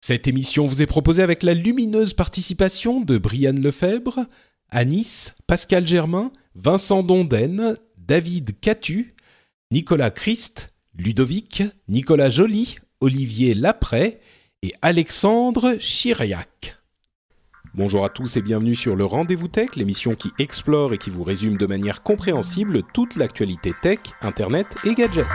Cette émission vous est proposée avec la lumineuse participation de Brian Lefebvre, Anis, Pascal Germain, Vincent Dondaine, David Catu, Nicolas Christ, Ludovic, Nicolas Joly, Olivier Lapré et Alexandre Chiriac. Bonjour à tous et bienvenue sur le Rendez-vous Tech, l'émission qui explore et qui vous résume de manière compréhensible toute l'actualité tech, internet et gadgets.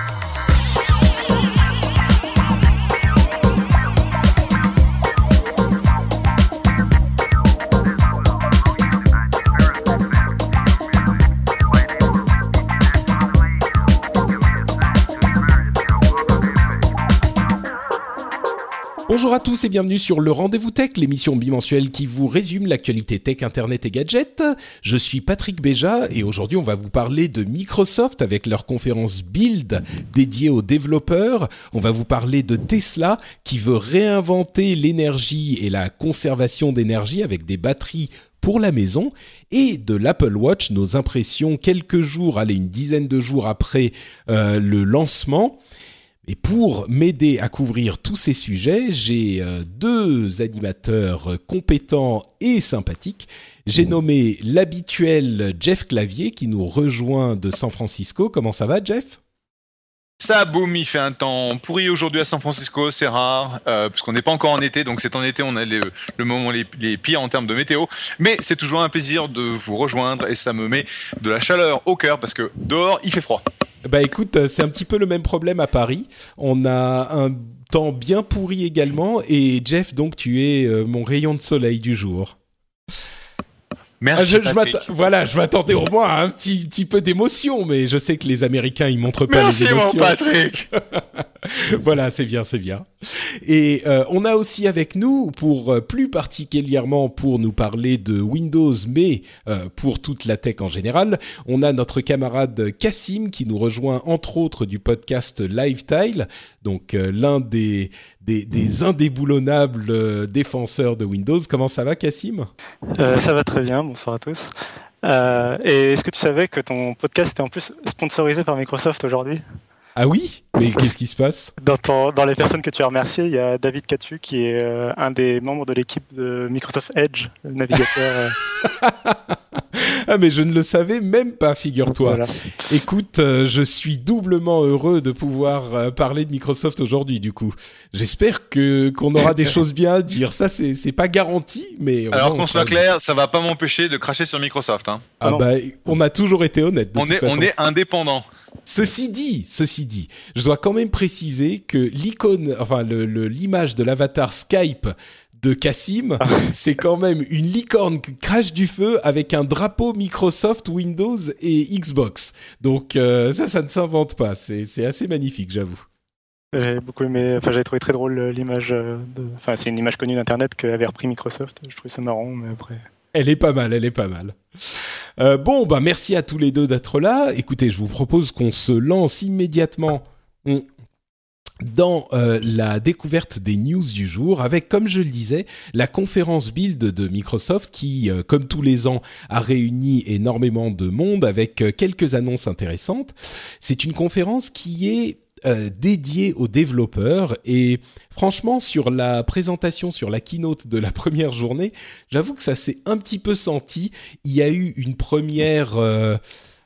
Bonjour à tous et bienvenue sur le Rendez-vous Tech, l'émission bimensuelle qui vous résume l'actualité tech, internet et gadgets. Je suis Patrick Béja et aujourd'hui on va vous parler de Microsoft avec leur conférence Build dédiée aux développeurs. On va vous parler de Tesla qui veut réinventer l'énergie et la conservation d'énergie avec des batteries pour la maison, et de l'Apple Watch, nos impressions quelques jours, allez une dizaine de jours après le lancement. Et pour m'aider à couvrir tous ces sujets, j'ai deux animateurs compétents et sympathiques. J'ai nommé l'habituel Jeff Clavier qui nous rejoint de San Francisco. Comment ça va, Jeff ? Ça boum, il fait un temps pourri aujourd'hui à San Francisco, c'est rare, parce qu'on n'est pas encore en été, donc c'est en été, on a le moment les pires en termes de météo, mais c'est toujours un plaisir de vous rejoindre et ça me met de la chaleur au cœur parce que dehors, il fait froid. Bah écoute, c'est un petit peu le même problème à Paris, on a un temps bien pourri également et Jeff, donc tu es mon rayon de soleil du jour. Merci Patrick. Je m'attendais au moins à un petit peu d'émotion, mais je sais que les Américains, ils montrent pas les émotions. Merci mon Patrick. Voilà, c'est bien. Et on a aussi avec nous, plus particulièrement pour nous parler de Windows, mais pour toute la tech en général, on a notre camarade Kassim qui nous rejoint entre autres du podcast LiveTile, donc l'un des indéboulonnables défenseurs de Windows. Comment ça va, Kassim ? Ça va très bien, bonsoir à tous. Et est-ce que tu savais que ton podcast était en plus sponsorisé par Microsoft aujourd'hui ? Ah oui ? Mais qu'est-ce qui se passe ? Dans les personnes que tu as remerciées, il y a David Catu qui est un des membres de l'équipe de Microsoft Edge, le navigateur. Ah mais je ne le savais même pas, figure-toi. Voilà. Écoute, je suis doublement heureux de pouvoir parler de Microsoft aujourd'hui du coup. J'espère qu'on aura des choses bien à dire. Ça c'est pas garanti, mais alors qu'on soit clair, ça va pas m'empêcher de cracher sur Microsoft hein. Ah non. Bah on a toujours été honnête. On est indépendant. Ceci dit, je dois quand même préciser que l'image de l'avatar Skype de Kassim, c'est quand même une licorne qui crache du feu avec un drapeau Microsoft, Windows et Xbox. Donc ça ne s'invente pas, c'est assez magnifique, j'avoue. J'ai beaucoup aimé, j'avais trouvé très drôle l'image, c'est une image connue d'Internet qu'avait repris Microsoft, je trouvais ça marrant, mais après... Elle est pas mal. Merci à tous les deux d'être là. Écoutez, je vous propose qu'on se lance immédiatement dans la découverte des news du jour avec, comme je le disais, la conférence Build de Microsoft qui, comme tous les ans, a réuni énormément de monde avec quelques annonces intéressantes. C'est une conférence qui est dédiée aux développeurs et franchement sur la présentation, sur la keynote de la première journée, j'avoue que ça s'est un petit peu senti. Il y a eu une première...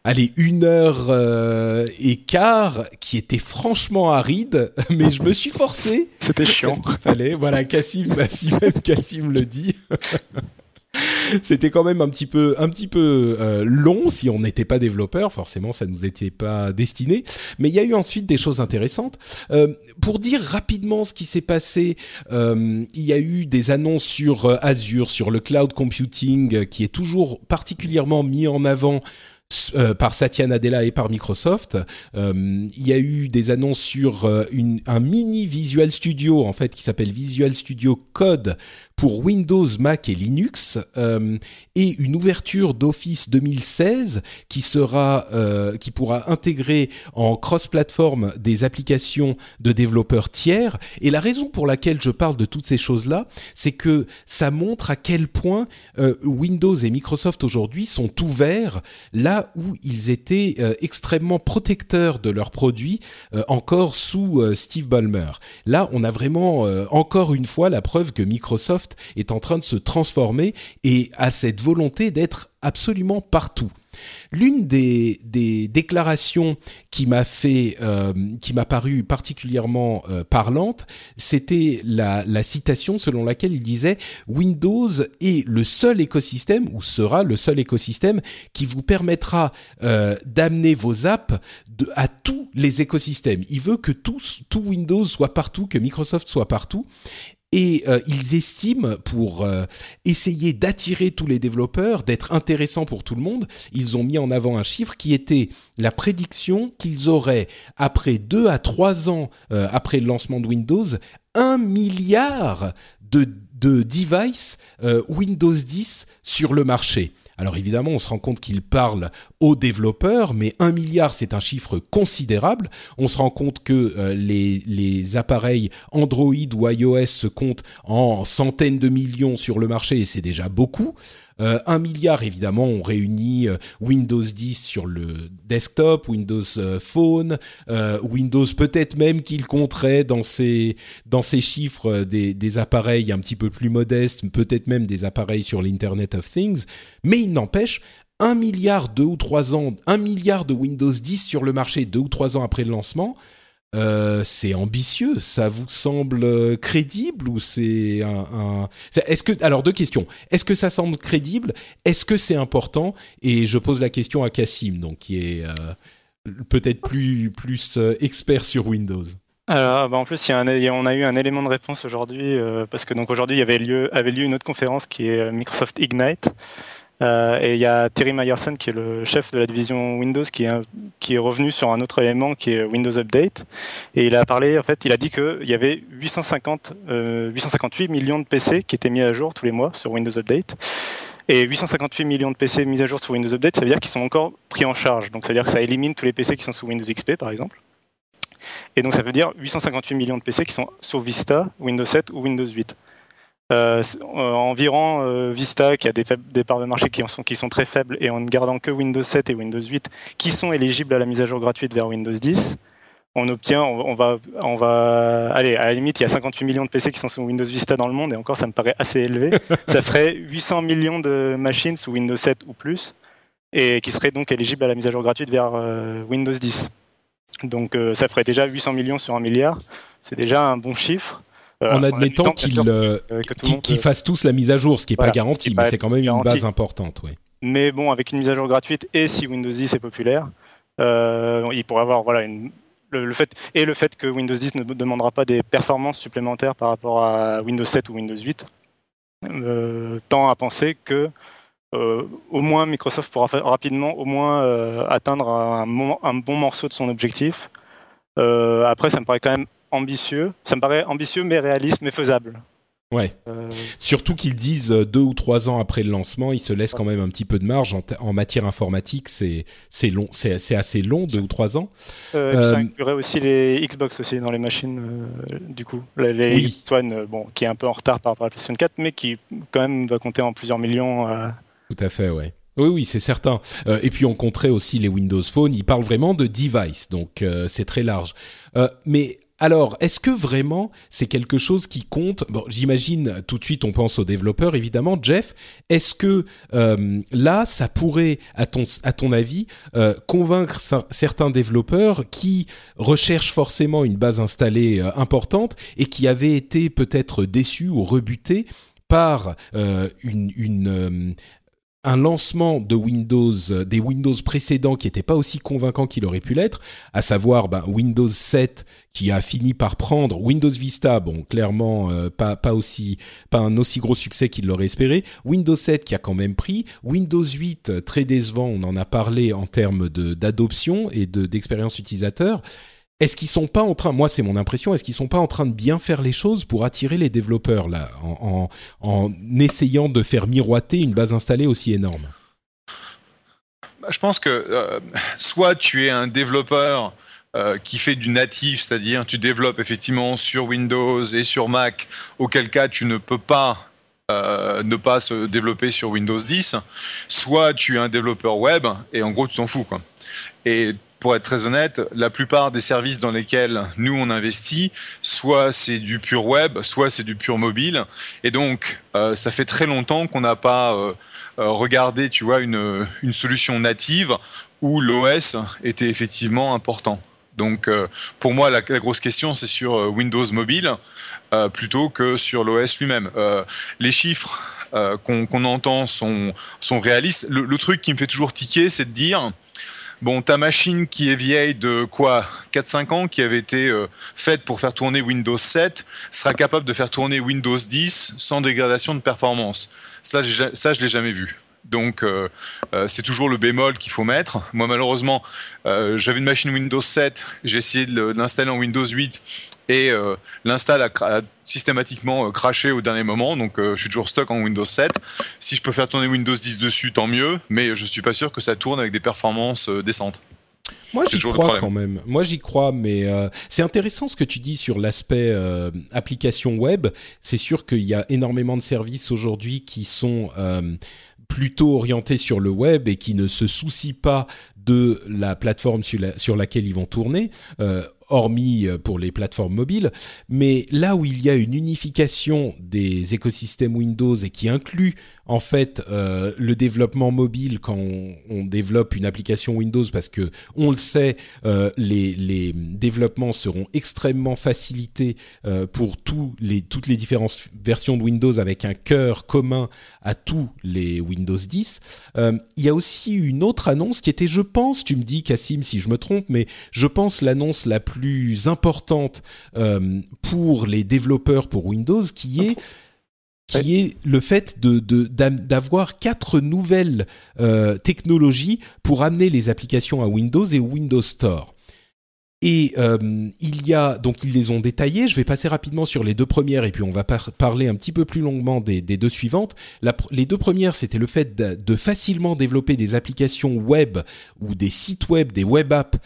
1h et quart qui était franchement aride, mais je me suis forcé. C'était chiant. Parce qu'il fallait. Voilà, Kassim le dit. C'était quand même un petit peu long. Si on n'était pas développeur, forcément, ça ne nous était pas destiné. Mais il y a eu ensuite des choses intéressantes. Pour dire rapidement ce qui s'est passé, il y a eu des annonces sur Azure, sur le cloud computing, qui est toujours particulièrement mis en avant par Satya Nadella et par Microsoft. Il y a eu des annonces sur un mini Visual Studio, en fait, qui s'appelle Visual Studio Code pour Windows, Mac et Linux, et une ouverture d'Office 2016 qui pourra intégrer en cross-plateforme des applications de développeurs tiers. Et la raison pour laquelle je parle de toutes ces choses-là, c'est que ça montre à quel point Windows et Microsoft aujourd'hui sont ouverts là où ils étaient extrêmement protecteurs de leurs produits encore sous Steve Ballmer. Là, on a vraiment encore une fois la preuve que Microsoft est en train de se transformer et a cette volonté d'être absolument partout. L'une des déclarations qui m'a paru particulièrement parlante, c'était la citation selon laquelle il disait « Windows est le seul écosystème, ou sera le seul écosystème, qui vous permettra d'amener vos apps à tous les écosystèmes. » Il veut que tout Windows soit partout, que Microsoft soit partout. Et ils estiment, pour essayer d'attirer tous les développeurs, d'être intéressants pour tout le monde, ils ont mis en avant un chiffre qui était la prédiction qu'ils auraient, après 2 à 3 ans après le lancement de Windows, 1 milliard de devices Windows 10 sur le marché. Alors évidemment, on se rend compte qu'ils parlent aux développeurs, mais 1 milliard, c'est un chiffre considérable. On se rend compte que les appareils Android ou iOS se comptent en centaines de millions sur le marché, et c'est déjà beaucoup. 1 milliard, évidemment, on réunit Windows 10 sur le desktop, Windows Phone, Windows peut-être même qu'il compterait dans ces chiffres des appareils un petit peu plus modestes, peut-être même des appareils sur l'Internet of Things. Mais il n'empêche, 1 milliard 2 ou 3 ans, 1 milliard de Windows 10 sur le marché 2 ou 3 ans après le lancement, c'est ambitieux. Ça vous semble crédible ou c'est Est-ce que... Alors, 2 questions. Est-ce que ça semble crédible? Est-ce que c'est important? Et je pose la question à Kassim, donc, qui est peut-être plus expert sur Windows. Alors, bah en plus, on a eu un élément de réponse aujourd'hui, parce que donc aujourd'hui, il y avait lieu une autre conférence qui est Microsoft Ignite. Et il y a Terry Myerson, qui est le chef de la division Windows, qui est revenu sur un autre élément qui est Windows Update. Et il a parlé, en fait, il a dit qu'il y avait 858 millions de PC qui étaient mis à jour tous les mois sur Windows Update. Et 858 millions de PC mis à jour sur Windows Update, ça veut dire qu'ils sont encore pris en charge. Donc ça veut dire que ça élimine tous les PC qui sont sous Windows XP, par exemple. Et donc ça veut dire 858 millions de PC qui sont sur Vista, Windows 7 ou Windows 8. Environ Vista qui a des parts de marché qui sont très faibles, et en ne gardant que Windows 7 et Windows 8 qui sont éligibles à la mise à jour gratuite vers Windows 10, on va aller à la limite, il y a 58 millions de PC qui sont sous Windows Vista dans le monde, et encore ça me paraît assez élevé. Ça ferait 800 millions de machines sous Windows 7 ou plus, et qui seraient donc éligibles à la mise à jour gratuite vers Windows 10. Donc ça ferait déjà 800 millions sur 1 milliard, c'est déjà un bon chiffre. En admettant qu'ils fassent tous la mise à jour, ce qui n'est pas garanti, mais c'est quand même une base importante. Ouais. Mais bon, avec une mise à jour gratuite, et si Windows 10 est populaire, il pourrait avoir le fait que Windows 10 ne demandera pas des performances supplémentaires par rapport à Windows 7 ou Windows 8, tend à penser que au moins Microsoft pourra rapidement atteindre un bon morceau de son objectif. Après, ça me paraît quand même ambitieux, ça me paraît ambitieux mais réaliste mais faisable. Ouais. Surtout qu'ils disent 2 ou 3 ans après le lancement, ils se laissent quand même un petit peu de marge en matière informatique. C'est long, c'est assez long, 2 ou 3 ans. Ça inclurait aussi les Xbox aussi dans les machines, du coup. Les oui. Xbox One, qui est un peu en retard par rapport à la PlayStation 4, mais qui quand même doit compter en plusieurs millions. Tout à fait, ouais. Oui, c'est certain. Et puis on compterait aussi les Windows Phone. Ils parlent vraiment de device, donc c'est très large. Mais alors, est-ce que vraiment c'est quelque chose qui compte? Bon, j'imagine tout de suite on pense aux développeurs, évidemment. Jeff, est-ce que là, ça pourrait, à ton avis, convaincre certains développeurs qui recherchent forcément une base installée importante et qui avaient été peut-être déçus ou rebutés par un lancement de Windows, des Windows précédents qui n'étaient pas aussi convaincants qu'il aurait pu l'être, à savoir Windows 7 qui a fini par prendre, Windows Vista, bon, clairement pas un aussi gros succès qu'il l'aurait espéré, Windows 7 qui a quand même pris, Windows 8 très décevant, on en a parlé en termes d'adoption et d'expérience utilisateur. Est-ce qu'ils sont pas en train, moi c'est mon impression, est-ce qu'ils sont pas en train de bien faire les choses pour attirer les développeurs là, en essayant de faire miroiter une base installée aussi énorme? Je pense que soit tu es un développeur qui fait du natif, c'est-à-dire tu développes effectivement sur Windows et sur Mac, auquel cas tu ne peux pas ne pas se développer sur Windows 10, soit tu es un développeur web et en gros tu t'en fous, quoi. Et pour être très honnête, la plupart des services dans lesquels nous on investit, soit c'est du pur web, soit c'est du pur mobile, et donc ça fait très longtemps qu'on n'a pas regardé, tu vois, une solution native où l'OS était effectivement important. Donc pour moi la grosse question c'est sur Windows mobile plutôt que sur l'OS lui-même. Les chiffres qu'on entend sont réalistes. Le truc qui me fait toujours tiquer, c'est de dire bon, ta machine qui est vieille de quoi, 4-5 ans, qui avait été faite pour faire tourner Windows 7, sera capable de faire tourner Windows 10 sans dégradation de performance. Ça je l'ai jamais vu. Donc, c'est toujours le bémol qu'il faut mettre. Moi, malheureusement, j'avais une machine Windows 7, j'ai essayé de l'installer en Windows 8 et l'install a systématiquement crashé au dernier moment. Donc, je suis toujours stock en Windows 7. Si je peux faire tourner Windows 10 dessus, tant mieux, mais je ne suis pas sûr que ça tourne avec des performances décentes. Moi, j'y crois quand même. Moi, j'y crois, mais c'est intéressant ce que tu dis sur l'aspect application web. C'est sûr qu'il y a énormément de services aujourd'hui qui sont plutôt orientés sur le web et qui ne se soucient pas de la plateforme sur laquelle ils vont tourner, hormis pour les plateformes mobiles. Mais là où il y a une unification des écosystèmes Windows et qui inclut en fait le développement mobile quand on développe une application Windows, parce que on le sait, les développements seront extrêmement facilités pour toutes les différentes versions de Windows avec un cœur commun à tous les Windows 10. Il y a aussi une autre annonce qui était, je pense, tu me dis Kassim si je me trompe, mais je pense l'annonce la plus importante pour les développeurs pour Windows, qui est le fait d'avoir 4 nouvelles technologies pour amener les applications à Windows et Windows Store. Et donc ils les ont détaillées. Je vais passer rapidement sur les 2 premières et puis on va parler un petit peu plus longuement des 2 suivantes. Les 2 premières, c'était le fait de facilement développer des applications web ou des sites web, des web apps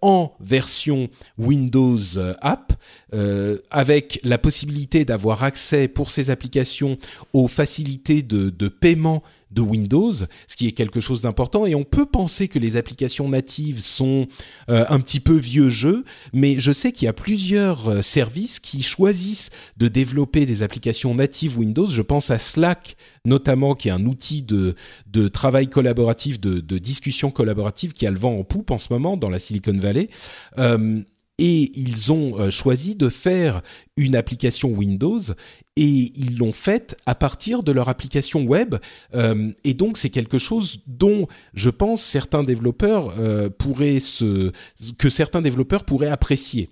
en version Windows App, avec la possibilité d'avoir accès pour ces applications aux facilités de paiement de Windows, ce qui est quelque chose d'important. Et on peut penser que les applications natives sont un petit peu vieux jeu, mais je sais qu'il y a plusieurs services qui choisissent de développer des applications natives Windows. Je pense à Slack notamment, qui est un outil de travail collaboratif, de discussion collaborative, qui a le vent en poupe en ce moment dans la Silicon Valley. Et ils ont choisi de faire une application Windows et ils l'ont faite à partir de leur application web. Et donc, c'est quelque chose dont, je pense, certains développeurs pourraient apprécier.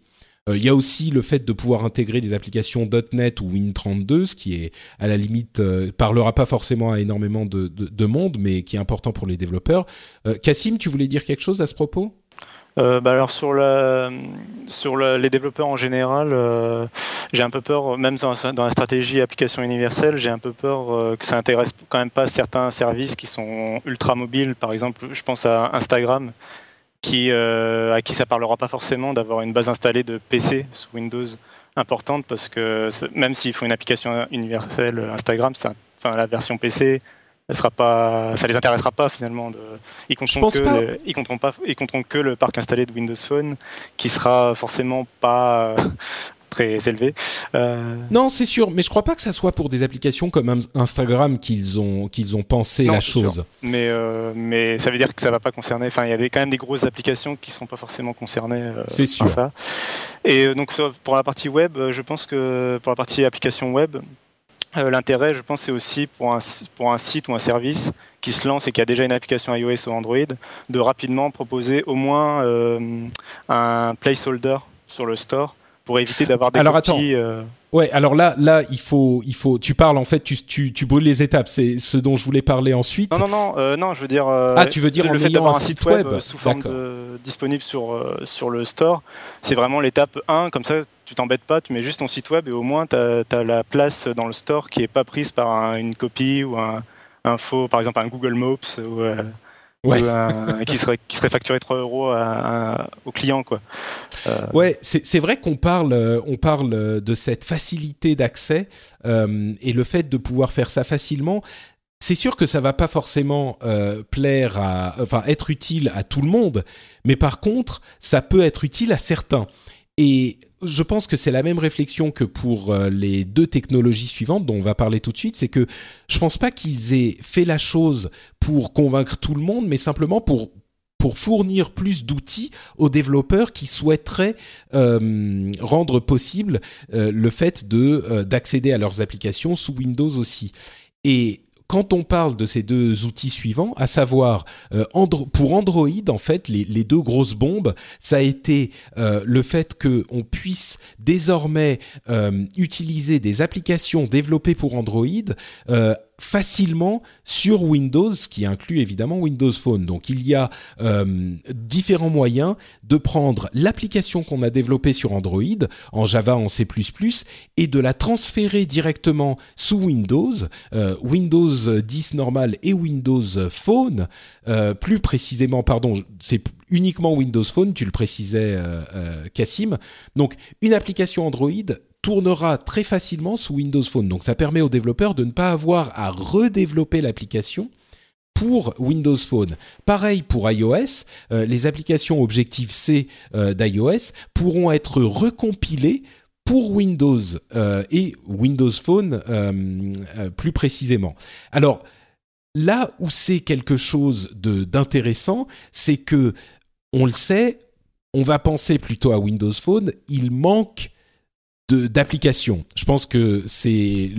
Il y a aussi le fait de pouvoir intégrer des applications .NET ou Win32, ce qui est, à la limite, parlera pas forcément à énormément de monde, mais qui est important pour les développeurs. Kassim, tu voulais dire quelque chose à ce propos ? Alors sur les développeurs en général, j'ai un peu peur, même dans la stratégie application universelle, j'ai un peu peur que ça intéresse quand même pas certains services qui sont ultra mobiles. Par exemple, je pense à Instagram, à qui ça parlera pas forcément d'avoir une base installée de PC sous Windows importante, parce que même s'ils font une application universelle Instagram, la version PC, ça les intéressera pas finalement. Ils compteront que le parc installé de Windows Phone, qui sera forcément pas très élevé. Non, c'est sûr, mais je crois pas que ça soit pour des applications comme Instagram qu'ils ont pensé la chose. Sûr. Mais ça veut dire que ça va pas concerner. Enfin, il y avait quand même des grosses applications qui sont pas forcément concernées c'est sûr. Par ça. Et donc pour la partie web, je pense que pour la partie application web. L'intérêt, je pense, c'est aussi pour un site ou un service qui se lance et qui a déjà une application iOS ou Android, de rapidement proposer au moins un placeholder sur le store pour éviter d'avoir des copies... Ouais, alors là, il faut. Tu parles en fait, tu brûles les étapes. C'est ce dont je voulais parler ensuite. Non, je veux dire. Tu veux dire le fait d'avoir un site web sous forme disponible sur le store. C'est vraiment l'étape 1. Comme ça, tu t'embêtes pas. Tu mets juste ton site web et au moins t'as la place dans le store qui est pas prise par une copie ou un faux, par exemple un Google Maps qui serait facturé 3 € au client, quoi. Ouais, c'est vrai qu'on parle de cette facilité d'accès et le fait de pouvoir faire ça facilement. C'est sûr que ça va pas forcément être utile à tout le monde, mais par contre, ça peut être utile à certains. Et je pense que c'est la même réflexion que pour les deux technologies suivantes dont on va parler tout de suite, c'est que je pense pas qu'ils aient fait la chose pour convaincre tout le monde, mais simplement pour fournir plus d'outils aux développeurs qui souhaiteraient rendre possible le fait d'accéder à leurs applications sous Windows aussi. Et quand on parle de ces deux outils suivants, à savoir pour Android, en fait, les deux grosses bombes, ça a été le fait qu'on puisse désormais utiliser des applications développées pour Android facilement sur Windows, ce qui inclut évidemment Windows Phone. Donc il y a différents moyens de prendre l'application qu'on a développée sur Android, en Java, en C++, et de la transférer directement sous Windows, Windows 10 normal et Windows Phone, plus précisément, pardon, c'est uniquement Windows Phone, tu le précisais Kassim. Donc une application Android tournera très facilement sous Windows Phone. Donc ça permet aux développeurs de ne pas avoir à redévelopper l'application pour Windows Phone. Pareil pour iOS, les applications Objective-C d'iOS pourront être recompilées pour Windows et Windows Phone plus précisément. Alors là où c'est quelque chose d'intéressant, c'est que, on le sait, on va penser plutôt à Windows Phone, il manque d'applications. Je pense que c'est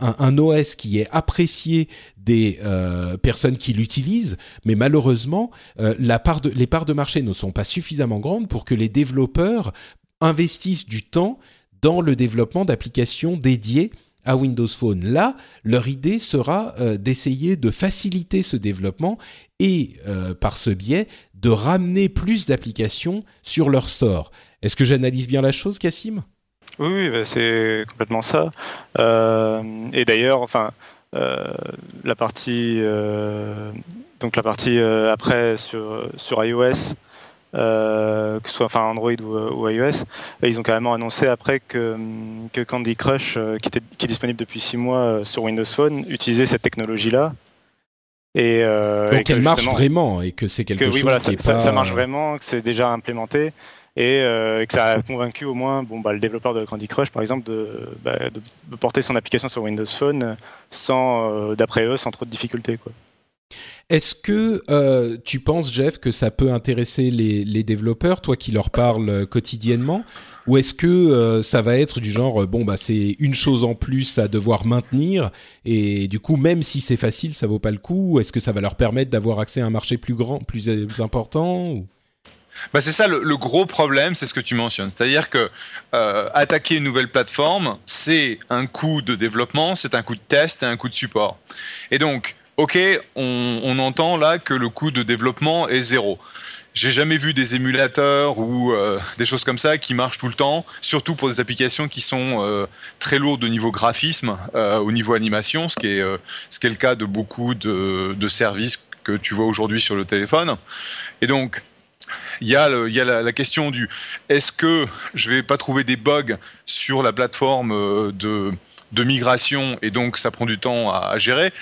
un OS qui est apprécié des personnes qui l'utilisent, mais malheureusement, les parts de marché ne sont pas suffisamment grandes pour que les développeurs investissent du temps dans le développement d'applications dédiées à Windows Phone. Là, leur idée sera d'essayer de faciliter ce développement et, par ce biais, de ramener plus d'applications sur leur store. Est-ce que j'analyse bien la chose, Kassim ? Oui, c'est complètement ça. Et d'ailleurs, la partie, après sur iOS, que ce soit Android ou iOS, ils ont carrément annoncé après que Candy Crush, qui est disponible depuis 6 mois sur Windows Phone, utilisait cette technologie-là. Donc elle marche vraiment et que c'est quelque chose qui est pas... Ça marche vraiment, que c'est déjà implémenté. Et que ça a convaincu au moins le développeur de Candy Crush, par exemple, de porter son application sur Windows Phone d'après eux, sans trop de difficultés, quoi. Est-ce que tu penses, Jeff, que ça peut intéresser les développeurs, toi qui leur parles quotidiennement, ou est-ce que ça va être du genre c'est une chose en plus à devoir maintenir et du coup même si c'est facile ça vaut pas le coup, ou est-ce que ça va leur permettre d'avoir accès à un marché plus grand, plus important ou... C'est ça le gros problème, c'est ce que tu mentionnes. C'est-à-dire que attaquer une nouvelle plateforme, c'est un coût de développement, c'est un coût de test et un coût de support. Et donc, ok, on entend là que le coût de développement est zéro. J'ai jamais vu des émulateurs ou des choses comme ça qui marchent tout le temps, surtout pour des applications qui sont très lourdes au niveau graphisme, au niveau animation, ce qui est le cas de beaucoup de services que tu vois aujourd'hui sur le téléphone. Et donc, il y a la question du est-ce que je vais pas trouver des bugs sur la plateforme de migration et donc ça prend du temps à gérer.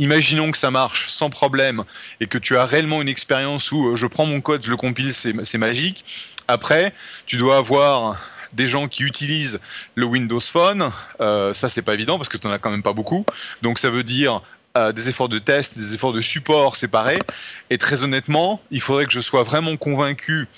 Imaginons que ça marche sans problème et que tu as réellement une expérience où je prends mon code, je le compile, c'est magique. Après, tu dois avoir des gens qui utilisent le Windows Phone. Ça, c'est pas évident parce que tu n'en as quand même pas beaucoup. Donc, ça veut dire des efforts de test, des efforts de support séparés. Et très honnêtement, il faudrait que je sois vraiment convaincu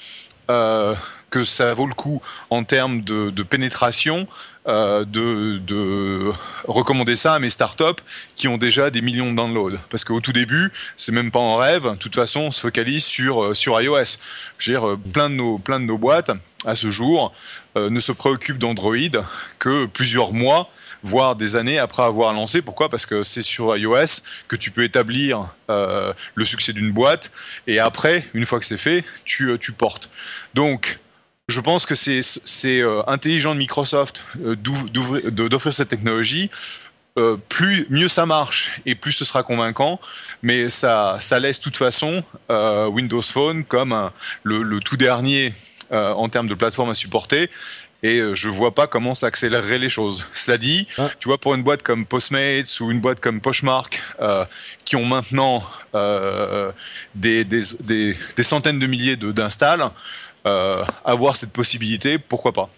que ça vaut le coup en termes de pénétration de recommander ça à mes startups qui ont déjà des millions de downloads. Parce qu'au tout début, c'est même pas en rêve. De toute façon, on se focalise sur iOS. Je veux dire, plein de nos boîtes, à ce jour, ne se préoccupent d'Android que plusieurs mois, voire des années après avoir lancé. Pourquoi ? Parce que c'est sur iOS que tu peux établir le succès d'une boîte, et après, une fois que c'est fait, tu portes. Donc, je pense que c'est intelligent de Microsoft d'offrir cette technologie. Mieux ça marche et plus ce sera convaincant, mais ça laisse de toute façon Windows Phone comme le tout dernier en termes de plateforme à supporter. Et je vois pas comment ça accélérerait les choses. Cela dit, tu vois, pour une boîte comme Postmates ou une boîte comme Poshmark qui ont maintenant des centaines de milliers d'installs, avoir cette possibilité, pourquoi pas.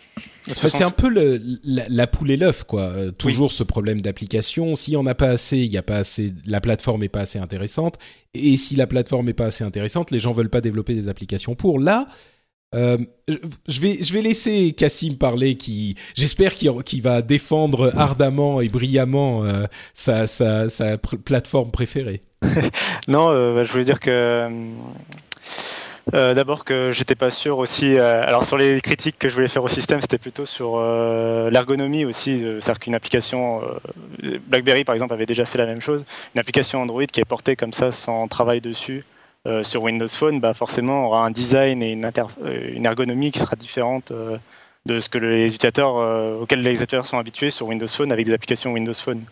C'est un peu la poule et l'œuf, quoi. Toujours ce problème d'application. S'il n'y en a pas assez, la plateforme n'est pas assez intéressante. Et si la plateforme n'est pas assez intéressante, les gens ne veulent pas développer des applications pour. Là, je vais laisser Kassim parler, j'espère qu'il va défendre ardemment et brillamment sa plateforme préférée. Non, je voulais dire que... D'abord que j'étais pas sûr aussi. Alors sur les critiques que je voulais faire au système, c'était plutôt sur l'ergonomie aussi. C'est-à-dire qu'une application BlackBerry par exemple avait déjà fait la même chose. Une application Android qui est portée comme ça sans travail dessus sur Windows Phone, bah forcément on aura un design et une ergonomie qui sera différente de ce que les utilisateurs auxquels les utilisateurs sont habitués sur Windows Phone avec des applications Windows Phone.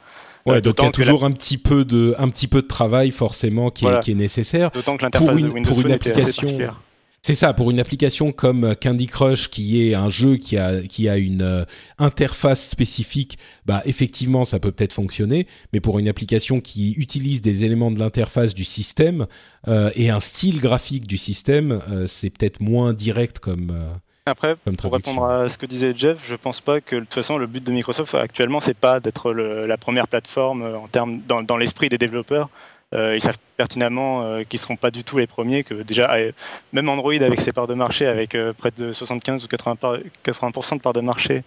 Ouais, donc il y a toujours un petit peu de travail forcément qui est nécessaire. D'autant que l'interface de Windows Phone était assez particulière. C'est ça, pour une application comme Candy Crush, qui est un jeu qui a une interface spécifique, bah effectivement ça peut peut-être fonctionner, mais pour une application qui utilise des éléments de l'interface du système et un style graphique du système, c'est peut-être moins direct comme... Après, pour répondre à ce que disait Jeff, je pense pas que, de toute façon, le but de Microsoft actuellement, c'est pas d'être la première plateforme en termes dans l'esprit des développeurs. Ils savent pertinemment qu'ils seront pas du tout les premiers, que déjà même Android avec ses parts de marché, avec près de 75 ou 80% de parts de marché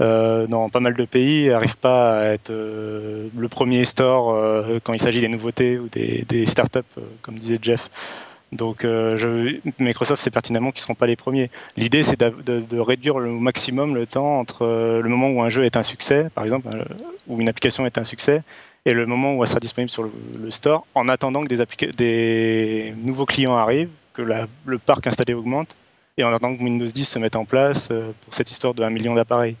dans pas mal de pays, n'arrive pas à être le premier store quand il s'agit des nouveautés ou des startups, comme disait Jeff. Donc Microsoft sait pertinemment qu'ils ne seront pas les premiers. L'idée, c'est de réduire au maximum le temps entre le moment où un jeu est un succès, par exemple, ou une application est un succès, et le moment où elle sera disponible sur le store, en attendant que des nouveaux clients arrivent, que le parc installé augmente, et en attendant que Windows 10 se mette en place pour cette histoire de 1 million d'appareils.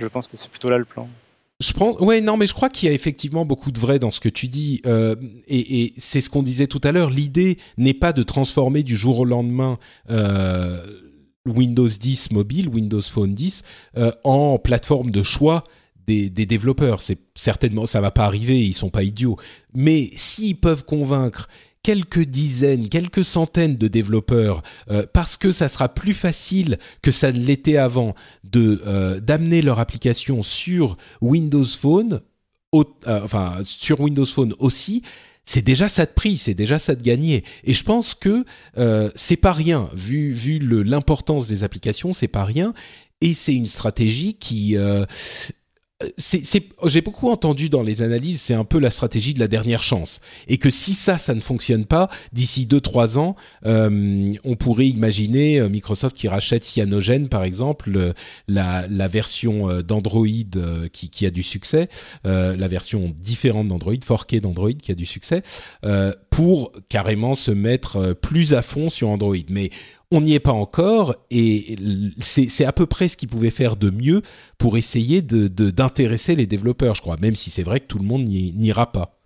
Je pense que c'est plutôt là le plan. Je pense, mais je crois qu'il y a effectivement beaucoup de vrai dans ce que tu dis, et c'est ce qu'on disait tout à l'heure. L'idée n'est pas de transformer du jour au lendemain Windows 10 mobile, Windows Phone 10, en plateforme de choix des développeurs. C'est certainement, ça va pas arriver, ils sont pas idiots. Mais s'ils peuvent convaincre quelques dizaines, quelques centaines de développeurs, parce que ça sera plus facile que ça ne l'était avant d'amener leur application sur Windows Phone, sur Windows Phone aussi, c'est déjà ça de pris, c'est déjà ça de gagné. Et je pense que c'est pas rien, vu l'importance des applications, c'est pas rien, et c'est une stratégie qui... j'ai beaucoup entendu dans les analyses, c'est un peu la stratégie de la dernière chance, et que si ça ne fonctionne pas d'ici 2-3 ans, on pourrait imaginer Microsoft qui rachète Cyanogen par exemple, la version d'Android qui a du succès, la version différente d'Android, 4K d'Android qui a du succès, pour carrément se mettre plus à fond sur Android. Mais on n'y est pas encore, et c'est à peu près ce qu'ils pouvaient faire de mieux pour essayer d'intéresser les développeurs, je crois, même si c'est vrai que tout le monde n'ira pas.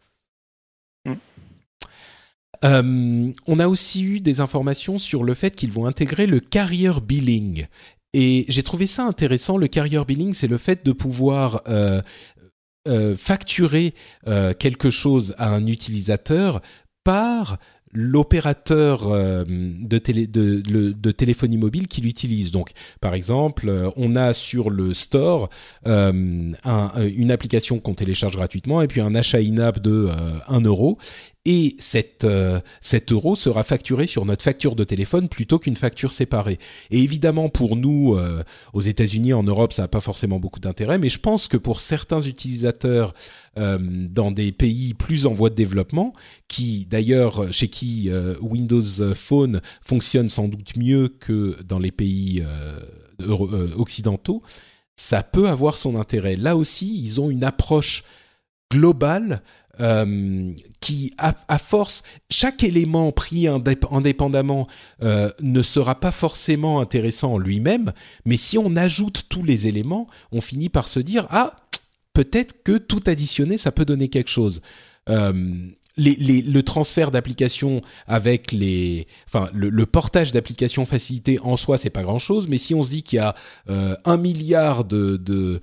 On a aussi eu des informations sur le fait qu'ils vont intégrer le carrier billing. Et j'ai trouvé ça intéressant. Le carrier billing, c'est le fait de pouvoir... facturer quelque chose à un utilisateur par l'opérateur de téléphonie mobile qu'il utilise. Donc, par exemple, on a sur le store une application qu'on télécharge gratuitement et puis un achat in-app de 1 euro. et cet euro sera facturé sur notre facture de téléphone plutôt qu'une facture séparée. Et évidemment, pour nous, aux États-Unis, en Europe, ça n'a pas forcément beaucoup d'intérêt, mais je pense que pour certains utilisateurs dans des pays plus en voie de développement, qui d'ailleurs, chez qui Windows Phone fonctionne sans doute mieux que dans les pays occidentaux, ça peut avoir son intérêt. Là aussi, ils ont une approche globale qui, à force, chaque élément pris indépendamment ne sera pas forcément intéressant en lui-même, mais si on ajoute tous les éléments, on finit par se dire « Ah, peut-être que tout additionné, ça peut donner quelque chose ». Le transfert d'applications avec le portage d'applications facilité en soi, c'est pas grand chose, mais si on se dit qu'il y a 1 milliard de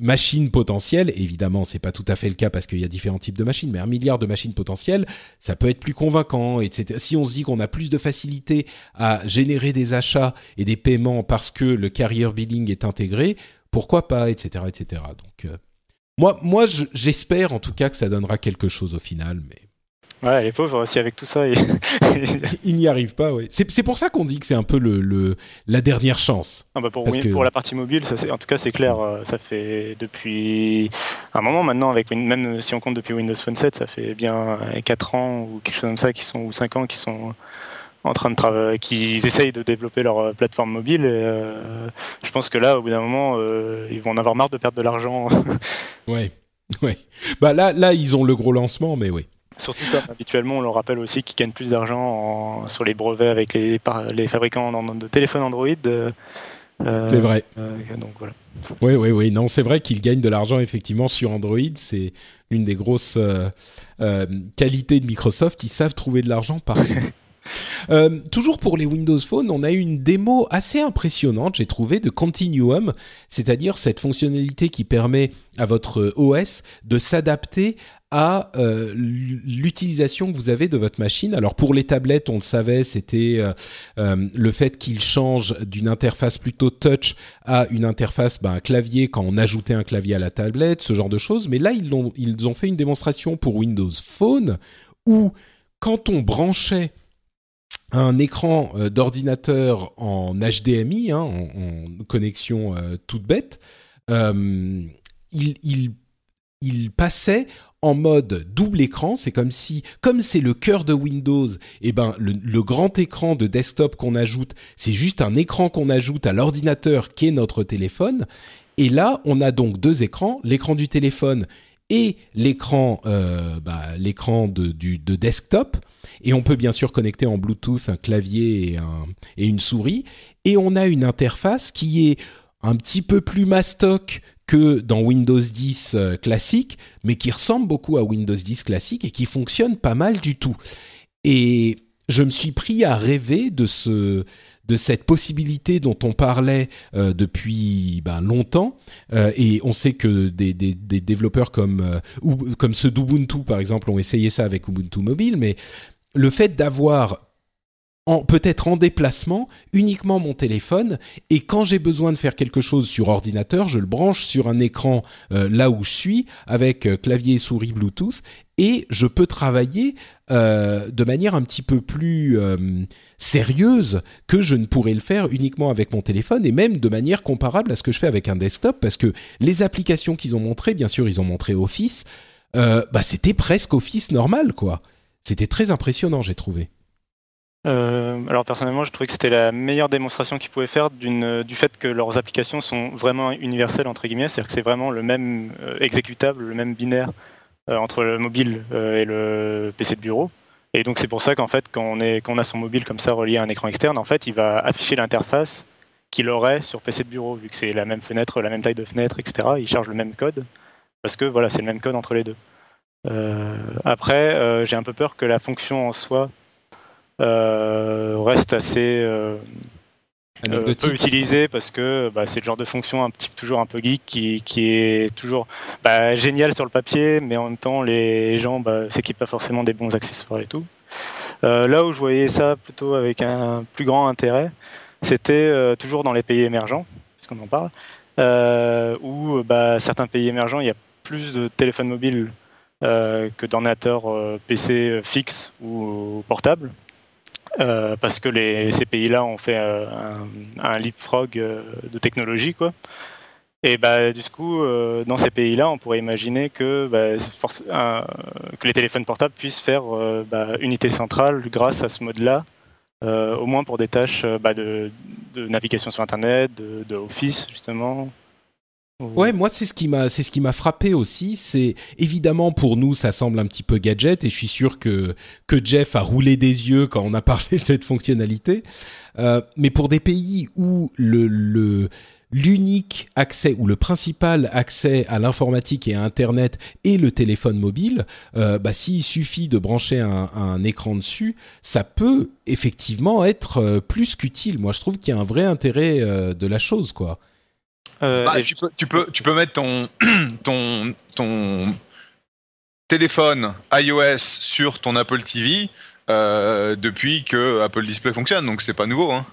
machines potentielles, évidemment c'est pas tout à fait le cas parce qu'il y a différents types de machines, mais 1 milliard de machines potentielles, ça peut être plus convaincant, etc. Si on se dit qu'on a plus de facilité à générer des achats et des paiements parce que le carrier billing est intégré, pourquoi pas, etc., etc. Donc Moi, j'espère en tout cas que ça donnera quelque chose au final, mais... Ouais, les pauvres, si avec tout ça, ils n'y arrivent pas, oui. C'est pour ça qu'on dit que c'est un peu la dernière chance. Ah bah pour la partie mobile, ça, en tout cas, c'est clair. Ça fait depuis un moment maintenant, même si on compte depuis Windows Phone 7, ça fait bien 4 ans ou quelque chose comme ça, ou 5 ans, qui sont... en train de travailler, qu'ils essayent de développer leur plateforme mobile. Et, je pense que là, au bout d'un moment, ils vont en avoir marre de perdre de l'argent. Ouais. Bah là, ils ont le gros lancement, mais oui. Surtout comme habituellement, on leur rappelle aussi qu'ils gagnent plus d'argent sur les brevets avec les fabricants de téléphones Android. C'est vrai. Donc voilà. Oui. Non, c'est vrai qu'ils gagnent de l'argent effectivement sur Android. C'est l'une des grosses qualités de Microsoft. Ils savent trouver de l'argent partout. Toujours pour les Windows Phone, on a eu une démo assez impressionnante, j'ai trouvé, de Continuum, c'est-à-dire cette fonctionnalité qui permet à votre OS de s'adapter à l'utilisation que vous avez de votre machine. Alors pour les tablettes, on le savait, c'était le fait qu'ils changent d'une interface plutôt touch à une interface clavier quand on ajoutait un clavier à la tablette, ce genre de choses. Mais là, ils ont fait une démonstration pour Windows Phone où quand on branchait un écran d'ordinateur en HDMI, en connexion toute bête, il passait en mode double écran. C'est comme si, comme c'est le cœur de Windows, le grand écran de desktop qu'on ajoute, c'est juste un écran qu'on ajoute à l'ordinateur qui est notre téléphone. Et là, on a donc 2 écrans, l'écran du téléphone et l'écran de desktop, et on peut bien sûr connecter en Bluetooth un clavier et une souris, et on a une interface qui est un petit peu plus mastoc que dans Windows 10 classique, mais qui ressemble beaucoup à Windows 10 classique et qui fonctionne pas mal du tout. Et je me suis pris à rêver de cette possibilité dont on parlait depuis longtemps, et on sait que des développeurs comme ceux d'Ubuntu par exemple ont essayé ça avec Ubuntu Mobile, mais le fait d'avoir peut-être en déplacement uniquement mon téléphone, et quand j'ai besoin de faire quelque chose sur ordinateur, je le branche sur un écran là où je suis avec clavier et souris Bluetooth, et je peux travailler de manière un petit peu plus sérieuse que je ne pourrais le faire uniquement avec mon téléphone, et même de manière comparable à ce que je fais avec un desktop, parce que les applications qu'ils ont montrées, bien sûr ils ont montré Office, c'était presque Office normal, quoi. C'était très impressionnant, j'ai trouvé. Alors personnellement, je trouvais que c'était la meilleure démonstration qu'ils pouvaient faire du fait que leurs applications sont vraiment universelles entre guillemets, c'est-à-dire que c'est vraiment le même exécutable, le même binaire entre le mobile et le PC de bureau. Et donc c'est pour ça qu'en fait, quand on a son mobile comme ça relié à un écran externe, en fait, il va afficher l'interface qu'il aurait sur PC de bureau, vu que c'est la même fenêtre, la même taille de fenêtre, etc. Il charge le même code parce que voilà, c'est le même code entre les deux. Après, j'ai un peu peur que la fonction en soi reste assez peu utilisé, parce que c'est le genre de fonction toujours un peu geek qui est toujours génial sur le papier, mais en même temps les gens s'équipent pas forcément des bons accessoires et tout. Là où je voyais ça plutôt avec un plus grand intérêt, c'était toujours dans les pays émergents, puisqu'on en parle, où certains pays émergents il y a plus de téléphones mobiles que d'ordinateurs PC fixes ou portables, parce que ces pays-là ont fait un leapfrog de technologie, quoi. Et bah, du coup, dans ces pays-là, on pourrait imaginer que les téléphones portables puissent faire unité centrale grâce à ce mode-là, au moins pour des tâches de navigation sur Internet, de Office, justement. Ouais, moi c'est ce qui m'a frappé aussi, c'est évidemment pour nous ça semble un petit peu gadget et je suis sûr que Jeff a roulé des yeux quand on a parlé de cette fonctionnalité, mais pour des pays où l'unique accès ou le principal accès à l'informatique et à Internet est le téléphone mobile, s'il suffit de brancher un écran dessus, ça peut effectivement être plus qu'utile. Moi je trouve qu'il y a un vrai intérêt de la chose, quoi. Tu peux mettre ton téléphone iOS sur ton Apple TV depuis que Apple Display fonctionne, donc c'est pas nouveau, hein.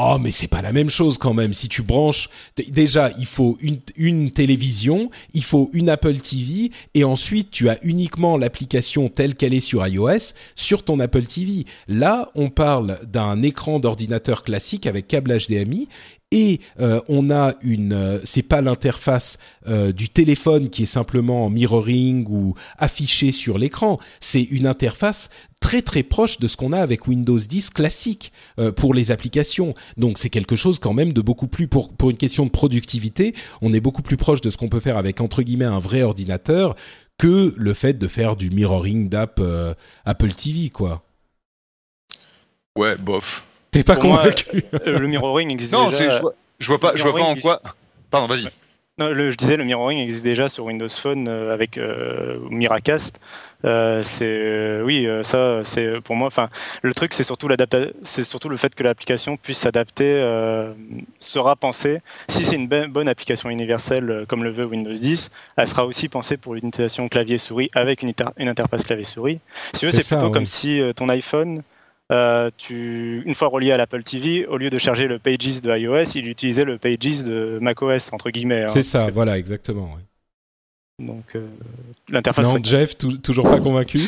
Oh, mais c'est pas la même chose quand même. Si tu branches, déjà, il faut une télévision, il faut une Apple TV, et ensuite, tu as uniquement l'application telle qu'elle est sur iOS sur ton Apple TV. Là, on parle d'un écran d'ordinateur classique avec câble HDMI, et on a c'est pas l'interface du téléphone qui est simplement en mirroring ou affichée sur l'écran. C'est une interface très très proche de ce qu'on a avec Windows 10 classique pour les applications. Donc c'est quelque chose quand même de beaucoup plus pour une question de productivité. On est beaucoup plus proche de ce qu'on peut faire avec entre guillemets un vrai ordinateur que le fait de faire du mirroring d'app Apple TV, quoi. Ouais, bof. T'es pas convaincu? Le mirroring existe déjà. Non, je vois pas en quoi. Pardon, vas-y. Ouais. Non, je disais, le mirroring existe déjà sur Windows Phone avec Miracast. Ça, c'est pour moi. Enfin, le truc, c'est surtout le fait que l'application puisse s'adapter, sera pensée. Si c'est une bonne application universelle comme le veut Windows 10, elle sera aussi pensée pour l'utilisation clavier-souris avec une interface clavier-souris. Si tu veux, c'est plutôt comme si ton iPhone. Une fois relié à l'Apple TV, au lieu de charger le Pages de iOS, il utilisait le Pages de macOS, entre guillemets. Hein, c'est ça, voilà, exactement. Ouais. Donc, l'interface... Non, Jeff, toujours pas convaincu?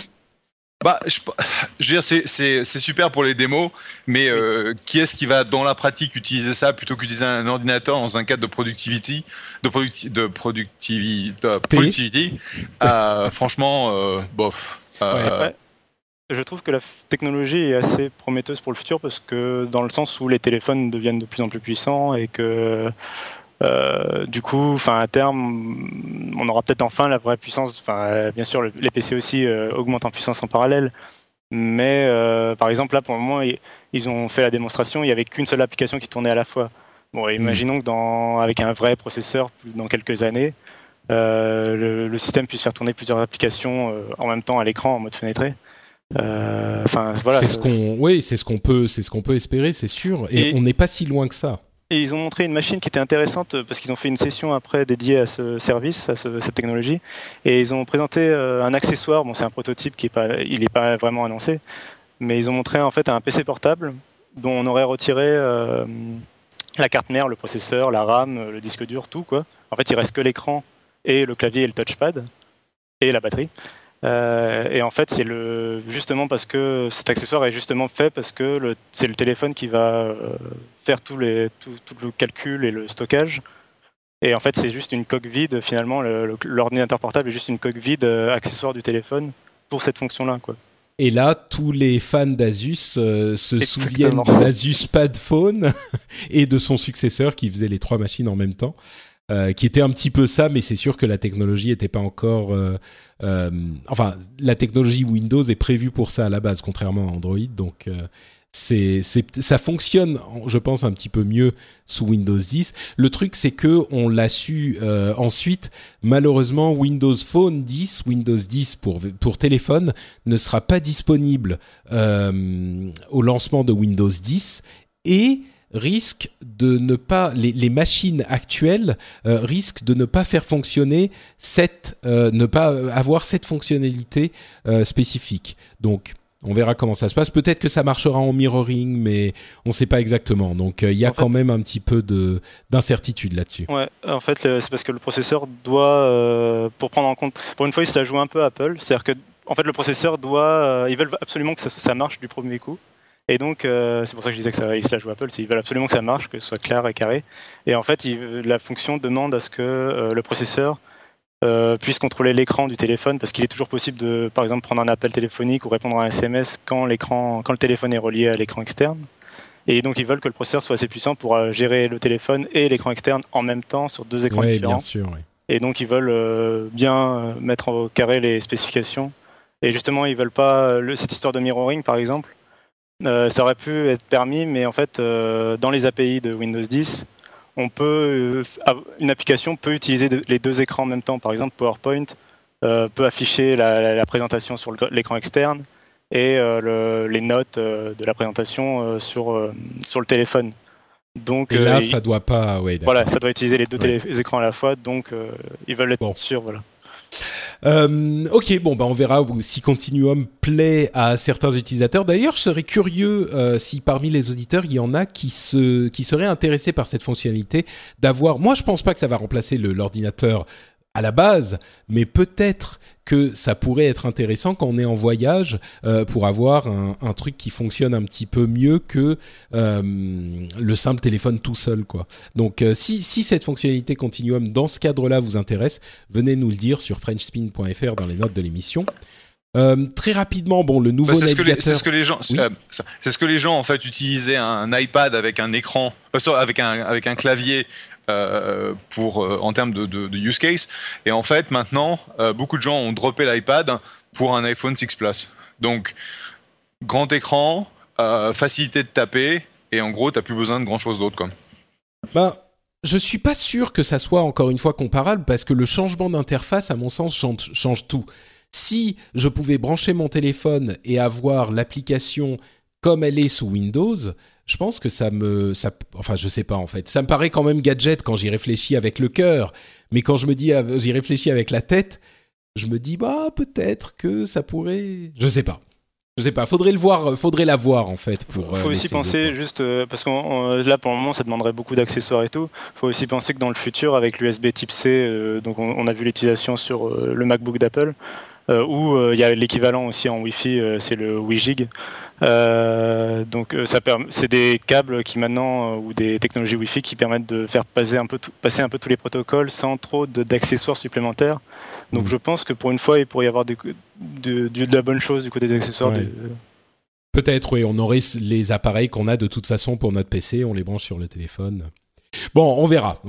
Je veux dire, c'est super pour les démos, mais qui est-ce qui va, dans la pratique, utiliser ça plutôt qu'utiliser un ordinateur dans un cadre de productivité? Franchement, bof. Ouais. Je trouve que la technologie est assez prometteuse pour le futur parce que dans le sens où les téléphones deviennent de plus en plus puissants et que du coup, à terme, on aura peut-être enfin la vraie puissance. Bien sûr, les PC aussi augmentent en puissance en parallèle. Mais par exemple, là, pour le moment, ils ont fait la démonstration, il n'y avait qu'une seule application qui tournait à la fois. Bon, imaginons que avec un vrai processeur, dans quelques années, le système puisse faire tourner plusieurs applications en même temps à l'écran, en mode fenêtré. Voilà, c'est ce qu'on peut espérer, c'est sûr, et on n'est pas si loin que ça. Et ils ont montré une machine qui était intéressante parce qu'ils ont fait une session après dédiée à ce service, à cette technologie, et ils ont présenté un accessoire. Bon, c'est un prototype il n'est pas vraiment annoncé, mais ils ont montré en fait un PC portable dont on aurait retiré la carte mère, le processeur, la RAM, le disque dur, tout, quoi. En fait, il reste que l'écran et le clavier et le touchpad et la batterie. Et en fait, justement parce que cet accessoire est justement fait parce que c'est le téléphone qui va faire tout le calcul et le stockage. Et en fait, c'est juste une coque vide. Finalement, l'ordinateur portable est juste une coque vide accessoire du téléphone pour cette fonction-là, quoi. Et là, tous les fans d'Asus se souviennent de l'Asus Pad Phone et de son successeur qui faisait les trois machines en même temps. Qui était un petit peu ça, mais c'est sûr que la technologie n'était pas encore... la technologie Windows est prévue pour ça à la base, contrairement à Android. Donc, ça fonctionne, je pense, un petit peu mieux sous Windows 10. Le truc, c'est qu'on l'a su ensuite. Malheureusement, Windows Phone 10, Windows 10 pour téléphone, ne sera pas disponible au lancement de Windows 10. Et... risque de ne pas les machines actuelles risquent de ne pas faire fonctionner ne pas avoir cette fonctionnalité spécifique. Donc On verra comment ça se passe. Peut-être que ça marchera en mirroring, mais on ne sait pas exactement. Donc, il y a quand même un petit peu d'incertitude là-dessus. Ouais, en fait, c'est parce que le processeur doit, pour prendre en compte... Pour une fois, il se la joue un peu à Apple. C'est-à-dire que en fait, le processeur doit... ils veulent absolument que ça marche du premier coup. Et donc, c'est pour ça que je disais qu'ils se la jouent à Apple. Ils veulent absolument que ça marche, que ce soit clair et carré. Et en fait, la fonction demande à ce que le processeur... puisse contrôler l'écran du téléphone, parce qu'il est toujours possible de, par exemple, prendre un appel téléphonique ou répondre à un SMS quand le téléphone est relié à l'écran externe. Et donc ils veulent que le processeur soit assez puissant pour gérer le téléphone et l'écran externe en même temps sur deux écrans différents. Bien sûr, oui. Et donc ils veulent bien mettre au carré les spécifications. Et justement, ils veulent pas cette histoire de mirroring, par exemple. Ça aurait pu être permis, mais en fait, dans les API de Windows 10, une application peut utiliser les deux écrans en même temps. Par exemple, PowerPoint peut afficher la présentation sur l'écran externe et les notes de la présentation sur le téléphone. Donc, et là, ça doit pas... Ouais, voilà, ça doit utiliser les deux écrans à la fois, donc ils veulent être sûrs, voilà. Ok, bon, bah on verra si Continuum plaît à certains utilisateurs. D'ailleurs, je serais curieux si parmi les auditeurs, il y en a qui seraient intéressés par cette fonctionnalité d'avoir... Moi, je pense pas que ça va remplacer l'ordinateur à la base, mais peut-être que ça pourrait être intéressant quand on est en voyage pour avoir un truc qui fonctionne un petit peu mieux que le simple téléphone tout seul, quoi. Donc, si cette fonctionnalité Continuum dans ce cadre-là vous intéresse, venez nous le dire sur frenchspin.fr dans les notes de l'émission. Très rapidement, bon, le nouveau navigateur... c'est ce que les gens, en fait, utilisaient un iPad avec un écran, avec un clavier... en termes de use case. Et en fait, maintenant, beaucoup de gens ont droppé l'iPad pour un iPhone 6 Plus. Donc, grand écran, facilité de taper, et en gros, tu n'as plus besoin de grand-chose d'autre, quoi. Bah, je ne suis pas sûr que ça soit, encore une fois, comparable, parce que le changement d'interface, à mon sens, change tout. Si je pouvais brancher mon téléphone et avoir l'application comme elle est sous Windows... Je pense que enfin, je sais pas en fait. Ça me paraît quand même gadget quand j'y réfléchis avec le cœur, mais quand j'y réfléchis avec la tête, je me dis peut-être que ça pourrait. Je sais pas. Faudrait la voir en fait pour. Faut aussi penser juste parce que là pour le moment ça demanderait beaucoup d'accessoires et tout. Faut aussi penser que dans le futur avec l'USB Type C, donc on a vu l'utilisation sur le MacBook d'Apple, où il y a l'équivalent aussi en Wi-Fi, c'est le WiGig. Donc c'est des câbles qui maintenant ou des technologies Wi-Fi qui permettent de faire passer un peu tous les protocoles sans trop d'accessoires supplémentaires. Donc je pense que pour une fois il pourrait y avoir de la bonne chose du côté des accessoires. Ouais. Peut-être oui, on aurait les appareils qu'on a de toute façon pour notre PC, on les branche sur le téléphone. Bon, on verra.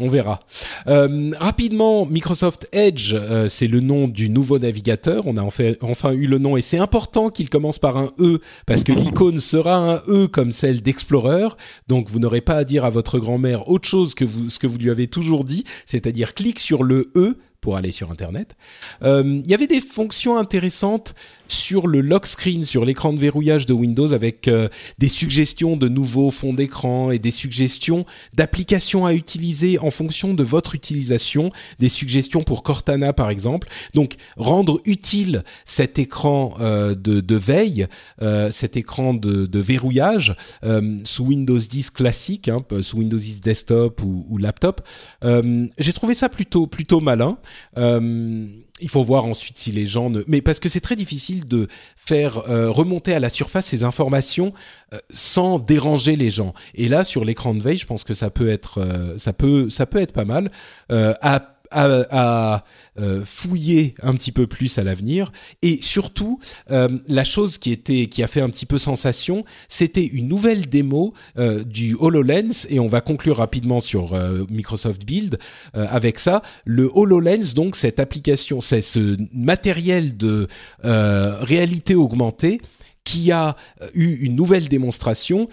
Rapidement, Microsoft Edge, c'est le nom du nouveau navigateur. On a enfin eu le nom et c'est important qu'il commence par un E parce que l'icône sera un E comme celle d'Explorer. Donc, vous n'aurez pas à dire à votre grand-mère autre chose que ce que vous lui avez toujours dit, c'est-à-dire clique sur le E pour aller sur Internet. Il y avait des fonctions intéressantes sur le lock screen, sur l'écran de verrouillage de Windows, avec des suggestions de nouveaux fonds d'écran et des suggestions d'applications à utiliser en fonction de votre utilisation, des suggestions pour Cortana par exemple. Donc rendre utile cet écran de veille, cet écran de verrouillage sous Windows 10 classique, hein, sous Windows 10 desktop ou laptop. J'ai trouvé ça plutôt malin. Il faut voir ensuite si les gens mais parce que c'est très difficile de faire remonter à la surface ces informations sans déranger les gens. Et là, sur l'écran de veille, je pense que ça peut être pas mal à fouiller un petit peu plus à l'avenir. Et surtout, la chose qui a fait un petit peu sensation, c'était une nouvelle démo du HoloLens, et on va conclure rapidement sur Microsoft Build avec ça. Le HoloLens, donc cette application, c'est ce matériel de réalité augmentée qui a eu une nouvelle démonstration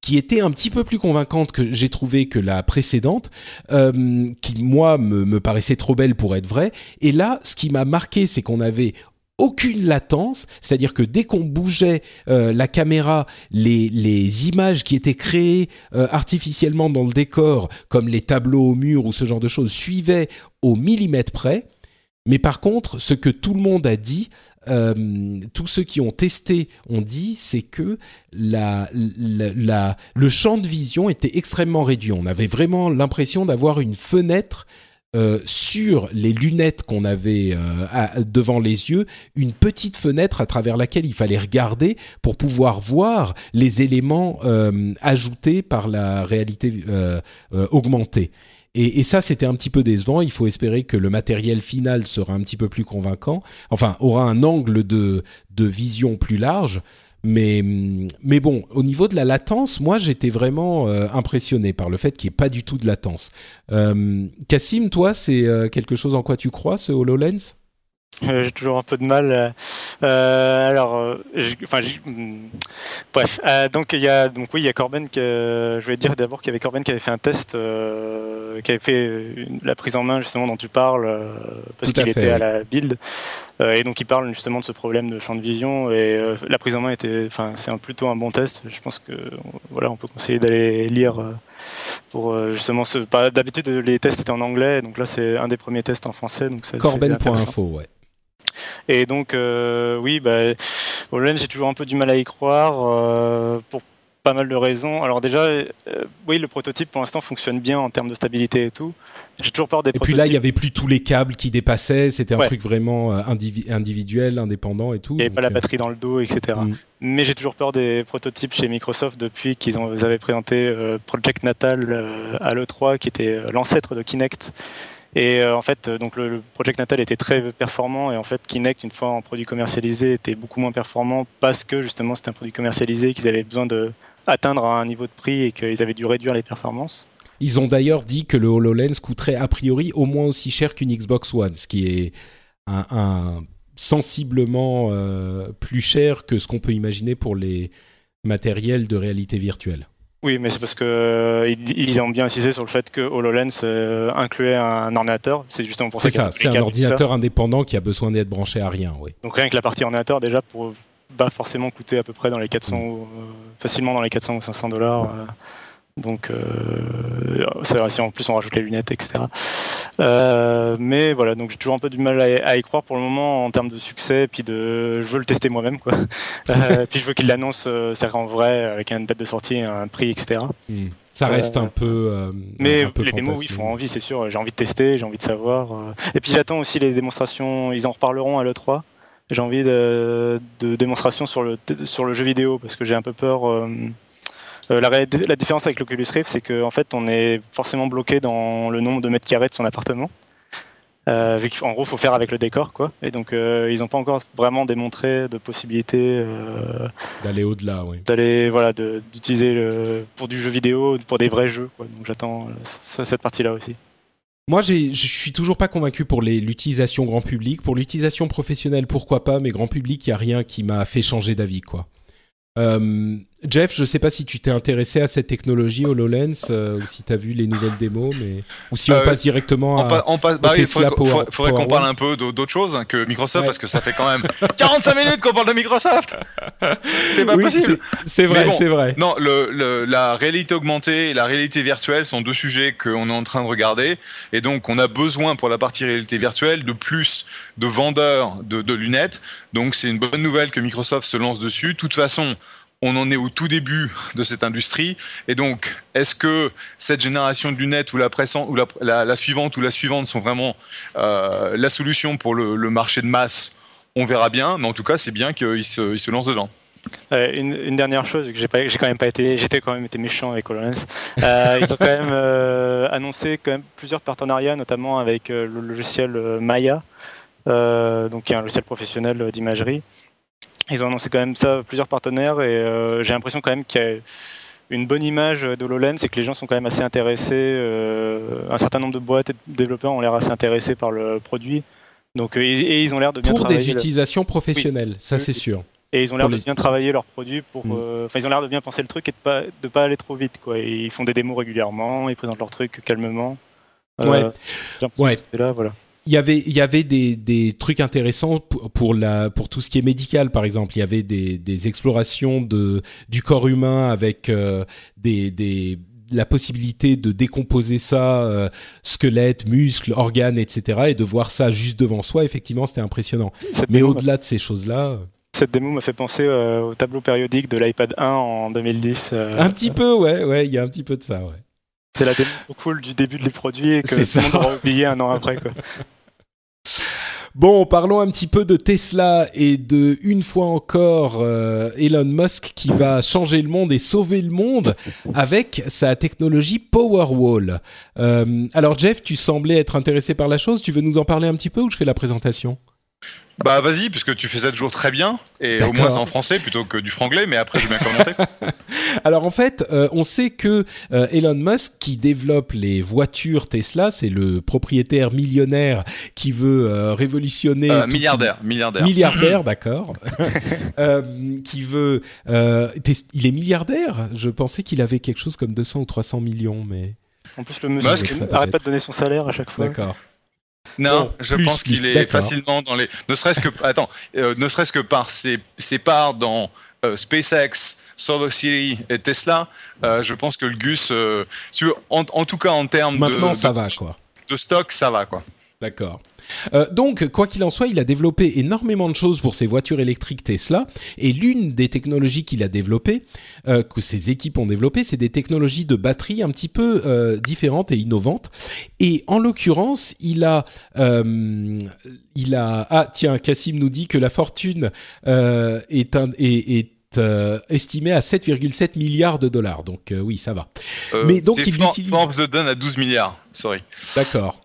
qui était un petit peu plus convaincante que j'ai trouvé que la précédente, qui, moi, me paraissait trop belle pour être vraie. Et là, ce qui m'a marqué, c'est qu'on avait aucune latence, c'est-à-dire que dès qu'on bougeait la caméra, les images qui étaient créées artificiellement dans le décor, comme les tableaux au mur ou ce genre de choses, suivaient au millimètre près. Mais par contre, ce que tout le monde a dit, tous ceux qui ont testé ont dit, c'est que le champ de vision était extrêmement réduit. On avait vraiment l'impression d'avoir une fenêtre sur les lunettes qu'on avait devant les yeux, une petite fenêtre à travers laquelle il fallait regarder pour pouvoir voir les éléments ajoutés par la réalité augmentée. Et ça, c'était un petit peu décevant. Il faut espérer que le matériel final sera un petit peu plus convaincant, enfin, aura un angle de vision plus large. Mais bon, au niveau de la latence, moi, j'étais vraiment impressionné par le fait qu'il n'y ait pas du tout de latence. Kassim, toi, c'est quelque chose en quoi tu crois, ce HoloLens ? J'ai toujours un peu de mal. Bref. Donc il y a Corben que je voulais dire d'abord qu'il y avait Corben qui avait fait un test, qui avait fait la prise en main justement dont tu parles parce qu'il était à la Build et donc il parle justement de ce problème de champ de vision et la prise en main était, enfin c'est plutôt un bon test. Je pense que voilà, on peut conseiller d'aller lire. Pour justement, d'habitude les tests étaient en anglais, donc là c'est un des premiers tests en français. Donc ça, Corben.info, ouais. Et donc, oui, bah, HoloLens, j'ai toujours un peu du mal à y croire pour pas mal de raisons. Alors, déjà, oui, le prototype pour l'instant fonctionne bien en termes de stabilité et tout. J'ai toujours peur des prototypes. Et puis là, il n'y avait plus tous les câbles qui dépassaient, c'était un truc vraiment individuel, indépendant et tout. Il n'y avait pas la batterie dans le dos, etc. Mais j'ai toujours peur des prototypes chez Microsoft depuis qu'ils avaient présenté Project Natal à l'E3, qui était l'ancêtre de Kinect. Et en fait, donc le Project Natal était très performant et en fait Kinect, une fois en produit commercialisé, était beaucoup moins performant parce que justement c'était un produit commercialisé qu'ils avaient besoin d'atteindre un niveau de prix et qu'ils avaient dû réduire les performances. Ils ont d'ailleurs dit que le HoloLens coûterait a priori au moins aussi cher qu'une Xbox One, ce qui est un sensiblement plus cher que ce qu'on peut imaginer pour les matériels de réalité virtuelle. Oui, mais c'est parce qu'ils ont bien insisté sur le fait que HoloLens incluait un ordinateur. C'est justement pour ça qu'il y a c'est un ordinateur indépendant qui a besoin d'être branché à rien. Oui. Donc rien que la partie ordinateur, déjà, pour bah, forcément coûter à peu près dans les 400, facilement dans les 400 ou 500 $. Donc, c'est vrai, si en plus on rajoute les lunettes, etc. Mais voilà, donc j'ai toujours un peu du mal à y croire pour le moment en termes de succès. Puis je veux le tester moi-même, quoi. Puis je veux qu'il l'annonce, ça en vrai, avec une date de sortie, un prix, etc. Ça reste un peu. Mais un peu les démos, oui, font envie, c'est sûr. J'ai envie de tester, j'ai envie de savoir. Et puis j'attends aussi les démonstrations. Ils en reparleront à l'E3. J'ai envie de démonstrations sur le jeu vidéo parce que j'ai un peu peur. La différence avec l'Oculus Rift, c'est qu'en fait, on est forcément bloqué dans le nombre de mètres carrés de son appartement. En gros, il faut faire avec le décor, quoi. Et donc, ils n'ont pas encore vraiment démontré de possibilité d'aller au-delà, oui. D'aller, voilà, d'utiliser pour du jeu vidéo, pour des vrais jeux, quoi. Donc, j'attends cette partie-là aussi. Moi, je suis toujours pas convaincu pour l'utilisation grand public. Pour l'utilisation professionnelle, pourquoi pas, mais grand public, il n'y a rien qui m'a fait changer d'avis, quoi. Jeff, je ne sais pas si tu t'es intéressé à cette technologie HoloLens ou si tu as vu les nouvelles démos, ou si on passe directement à Tesla Powerwall. Il faudrait qu'on parle un peu d'autre chose que Microsoft, parce que ça fait quand même 45 minutes qu'on parle de Microsoft. C'est pas possible. C'est vrai, bon, c'est vrai. Non, la réalité augmentée et la réalité virtuelle sont deux sujets qu'on est en train de regarder, et donc on a besoin pour la partie réalité virtuelle de plus de vendeurs de lunettes. Donc c'est une bonne nouvelle que Microsoft se lance dessus. De toute façon, on en est au tout début de cette industrie. Et donc, est-ce que cette génération de lunettes ou la suivante sont vraiment la solution pour le marché de masse ? On verra bien, mais en tout cas, c'est bien qu'ils se lancent dedans. Une dernière chose, que j'étais quand même été méchant avec HoloLens. Ils ont quand même annoncé quand même plusieurs partenariats, notamment avec le logiciel Maya, donc qui est un logiciel professionnel d'imagerie. Ils ont annoncé quand même ça, plusieurs partenaires, et j'ai l'impression quand même qu'il y a une bonne image de HoloLens, c'est que les gens sont quand même assez intéressés, un certain nombre de boîtes et de développeurs ont l'air assez intéressés par le produit, donc, et ils ont l'air de bien travailler. Pour des utilisations professionnelles, ça c'est sûr. Et ils ont l'air de bien travailler leurs produits, ils ont l'air de bien penser le truc et de pas aller trop vite, quoi. Ils font des démos régulièrement, ils présentent leurs trucs calmement. Là, voilà. Il y avait des trucs intéressants pour tout ce qui est médical, par exemple. Il y avait des explorations du corps humain avec la possibilité de décomposer ça, squelette, muscles, organes, etc., et de voir ça juste devant soi, effectivement, c'était impressionnant. Mais au-delà de ces choses-là... Cette démo m'a fait penser au tableau périodique de l'iPad 1 en 2010. Un petit peu, ouais, il y a un petit peu de ça, ouais. C'est la démo trop cool du début de les produits et que tout le monde aura oublié un an après, quoi. Bon, parlons un petit peu de Tesla et de, une fois encore, Elon Musk qui va changer le monde et sauver le monde avec sa technologie Powerwall. Alors Jeff, tu semblais être intéressé par la chose, tu veux nous en parler un petit peu ou je fais la présentation ? Bah vas-y, puisque tu fais ça toujours très bien, et D'accord. Au moins c'est en français plutôt que du franglais, mais après je vais bien commenter. Alors en fait, on sait que Elon Musk, qui développe les voitures Tesla, c'est le propriétaire millionnaire qui veut révolutionner... Milliardaire. Milliardaire, d'accord. Qui veut... il est milliardaire ? Je pensais qu'il avait quelque chose comme 200 ou 300 millions, mais... En plus, le monsieur arrête pas de donner son salaire à chaque fois. D'accord. Non, je pense qu'il est facilement dans les... Ne serait-ce que par ses parts dans SpaceX, SolarCity et Tesla, je pense que le Gus... en tout cas, en termes de stock, ça va, quoi. D'accord. Donc, quoi qu'il en soit, il a développé énormément de choses pour ses voitures électriques Tesla. Et l'une des technologies qu'il a développées, que ses équipes ont développées, c'est des technologies de batterie un petit peu différentes et innovantes. Et en l'occurrence, Kassim nous dit que la fortune est estimé à 7,7 milliards de dollars. Donc oui, ça va. Mais donc il l'utilise. Forbes le donne à 12 milliards. Sorry. D'accord.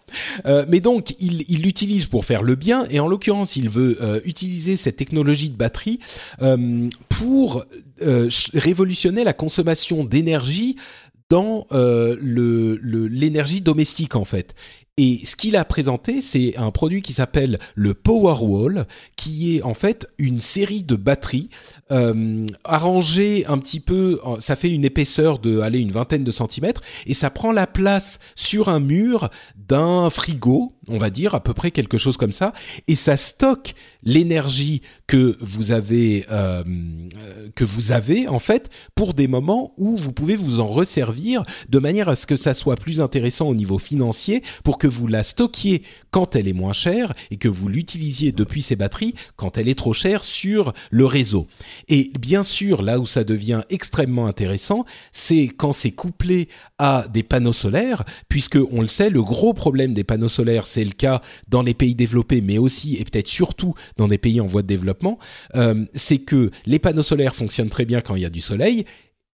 Mais donc il l'utilise pour faire le bien et en l'occurrence il veut utiliser cette technologie de batterie pour révolutionner la consommation d'énergie dans l'énergie domestique en fait. Et ce qu'il a présenté, c'est un produit qui s'appelle le Powerwall, qui est en fait une série de batteries arrangées un petit peu, ça fait une épaisseur de, une vingtaine de centimètres, et ça prend la place sur un mur d'un frigo, on va dire, à peu près quelque chose comme ça, et ça stocke l'énergie que vous avez en fait pour des moments où vous pouvez vous en resservir de manière à ce que ça soit plus intéressant au niveau financier pour que vous la stockiez quand elle est moins chère et que vous l'utilisiez depuis ces batteries quand elle est trop chère sur le réseau. Et bien sûr, là où ça devient extrêmement intéressant, c'est quand c'est couplé à des panneaux solaires, puisque on le sait, le gros problème des panneaux solaires, c'est le cas dans les pays développés, mais aussi et peut-être surtout dans des pays en voie de développement, c'est que les panneaux solaires fonctionnent très bien quand il y a du soleil.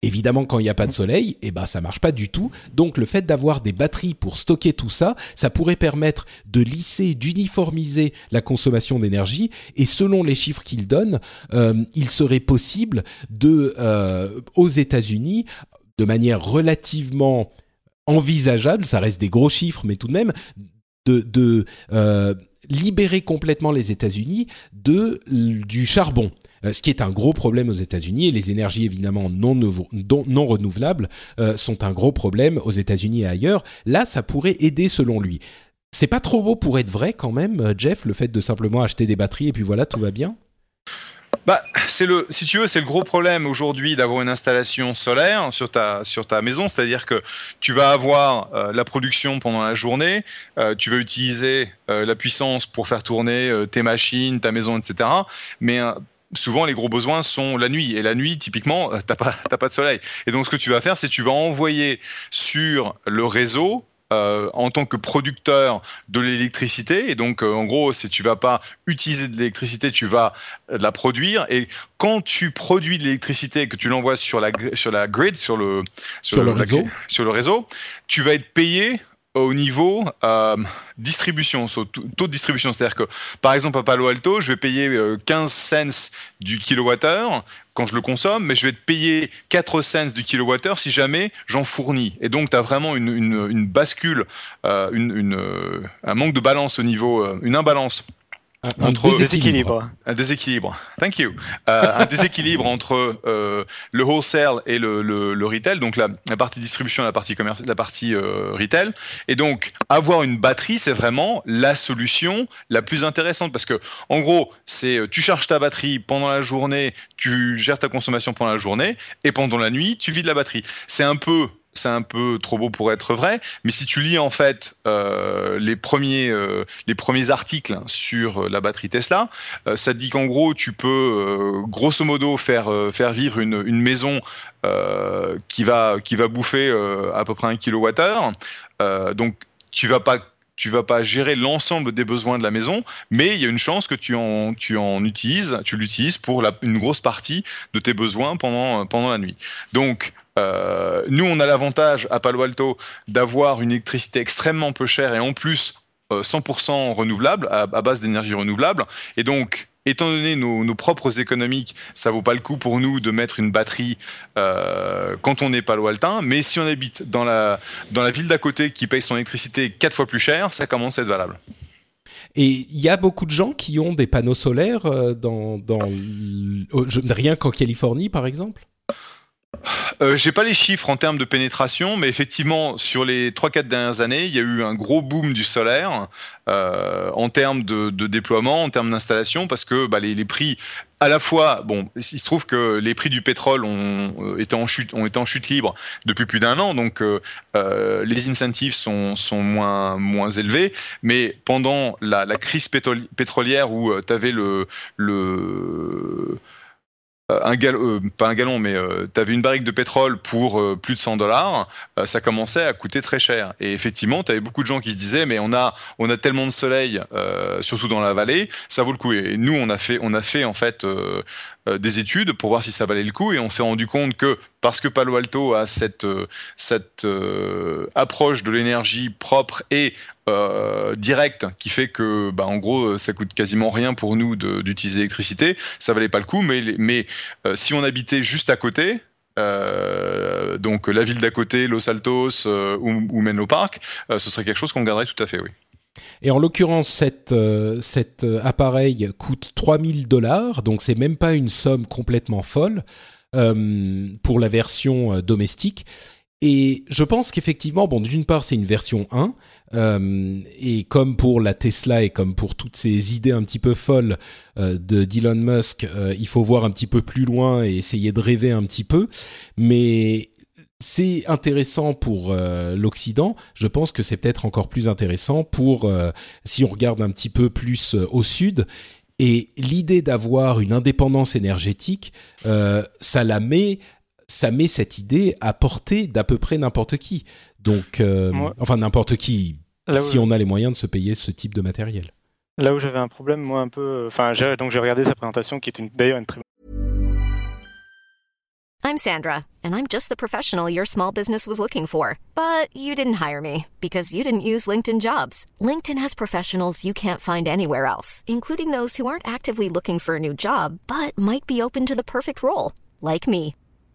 Évidemment, quand il n'y a pas de soleil, ça marche pas du tout. Donc, le fait d'avoir des batteries pour stocker tout ça, ça pourrait permettre de lisser, d'uniformiser la consommation d'énergie. Et selon les chiffres qu'il donne, il serait possible aux États-Unis, de manière relativement envisageable, ça reste des gros chiffres, mais tout de même, de libérer complètement les États-Unis du charbon. Ce qui est un gros problème aux États-Unis, et les énergies évidemment non renouvelables sont un gros problème aux États-Unis et ailleurs. Là, ça pourrait aider selon lui. C'est pas trop beau pour être vrai quand même, Jeff, le fait de simplement acheter des batteries et puis voilà, tout va bien ? Bah, si tu veux, c'est le gros problème aujourd'hui d'avoir une installation solaire sur ta maison, c'est-à-dire que tu vas avoir la production pendant la journée, tu vas utiliser la puissance pour faire tourner tes machines, ta maison, etc. Mais souvent, les gros besoins sont la nuit. Et la nuit, typiquement, t'as pas de soleil. Et donc, ce que tu vas faire, c'est que tu vas envoyer sur le réseau en tant que producteur de l'électricité. Et donc, en gros, tu vas pas utiliser de l'électricité, tu vas la produire. Et quand tu produis de l'électricité et que tu l'envoies sur la grid, sur le réseau, tu vas être payé au niveau distribution, taux de distribution. C'est-à-dire que, par exemple, à Palo Alto, je vais payer 15 cents du kilowattheure quand je le consomme, mais je vais te payer 4 cents du kilowattheure si jamais j'en fournis. Et donc, tu as vraiment une bascule, un manque de balance au niveau, une imbalance. Un déséquilibre. Thank you. Un déséquilibre entre le wholesale et le retail, donc la partie distribution et la partie retail. Et donc, avoir une batterie, c'est vraiment la solution la plus intéressante parce que, en gros, tu charges ta batterie pendant la journée, tu gères ta consommation pendant la journée et pendant la nuit, tu vides la batterie. C'est un peu c'est un peu trop beau pour être vrai, mais si tu lis en fait les premiers articles sur la batterie Tesla, ça te dit qu'en gros tu peux grosso modo faire vivre une maison qui va bouffer à peu près 1 kWh. Donc tu vas pas gérer l'ensemble des besoins de la maison, mais il y a une chance que tu l'utilises pour une grosse partie de tes besoins pendant la nuit. Donc nous on a l'avantage à Palo Alto d'avoir une électricité extrêmement peu chère et en plus 100% renouvelable à base d'énergie renouvelable, et donc étant donné nos propres économiques, ça vaut pas le coup pour nous de mettre une batterie quand on est palo-altain. Mais si on habite dans la ville d'à côté qui paye son électricité 4 fois plus cher, ça commence à être valable. Et il y a beaucoup de gens qui ont des panneaux solaires rien qu'en Californie, par exemple. J'ai pas les chiffres en termes de pénétration, mais effectivement, sur les 3-4 dernières années, il y a eu un gros boom du solaire en termes de déploiement, en termes d'installation, parce que les prix, à la fois, il se trouve que les prix du pétrole ont été en chute libre depuis plus d'un an, donc les incentives sont moins élevés, mais pendant la crise pétrolière où tu avais t'avais une barrique de pétrole pour plus de $100, ça commençait à coûter très cher. Et effectivement, t'avais beaucoup de gens qui se disaient, mais on a tellement de soleil, surtout dans la vallée, ça vaut le coup. Et nous, on a fait en fait des études pour voir si ça valait le coup, et on s'est rendu compte que parce que Palo Alto a cette approche de l'énergie propre et direct, qui fait que en gros ça coûte quasiment rien pour nous d'utiliser l'électricité, ça valait pas le coup. Mais si on habitait juste à côté, donc la ville d'à côté, Los Altos ou Menlo Park, ce serait quelque chose qu'on garderait tout à fait, oui. Et en l'occurrence, cet appareil coûte $3,000, donc c'est même pas une somme complètement folle pour la version domestique. Et je pense qu'effectivement, d'une part, c'est une version 1, et comme pour la Tesla et comme pour toutes ces idées un petit peu folles d'Elon Musk, il faut voir un petit peu plus loin et essayer de rêver un petit peu. Mais c'est intéressant pour l'Occident. Je pense que c'est peut-être encore plus intéressant pour si on regarde un petit peu plus au sud. Et l'idée d'avoir une indépendance énergétique, ça met cette idée à portée d'à peu près n'importe qui. Donc, ouais. Enfin, n'importe qui, là si on a les moyens de se payer ce type de matériel. Là où j'avais un problème, moi, un peu... donc j'ai regardé sa présentation, qui est d'ailleurs une très bonne... I'm Sandra, and I'm just the professional your small business was looking for. But you didn't hire me, because you didn't use LinkedIn Jobs. LinkedIn has professionals you can't find anywhere else, including those who aren't actively looking for a new job, but might be open to the perfect role, like me.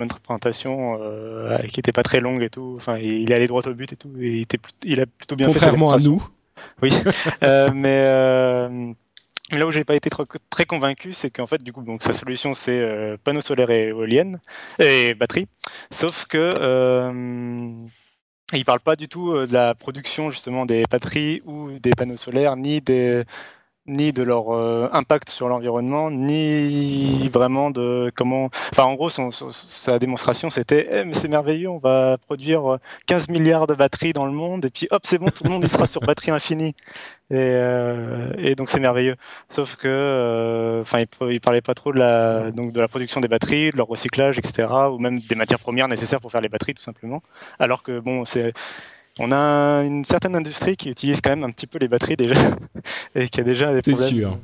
Une présentation qui n'était pas très longue et tout. Enfin, il est allé droit au but et tout. Et il a plutôt bien fait. Contrairement à nous. Oui. Mais là où j'ai pas été très convaincu, c'est qu'en fait, du coup, donc sa solution, c'est panneaux solaires et éoliennes et batteries. Sauf que il parle pas du tout de la production justement des batteries ou des panneaux solaires, ni de leur impact sur l'environnement, ni vraiment de comment... Enfin, en gros, sa démonstration, c'était mais c'est merveilleux, on va produire 15 milliards de batteries dans le monde, et puis hop, c'est bon, tout le monde y sera sur batterie infinie. Et donc, c'est merveilleux. Sauf que, il parlait pas trop de la production des batteries, de leur recyclage, etc., ou même des matières premières nécessaires pour faire les batteries, tout simplement. Alors que, bon, c'est... on a une certaine industrie qui utilise quand même un petit peu les batteries déjà et qui a déjà des problèmes. C'est sûr.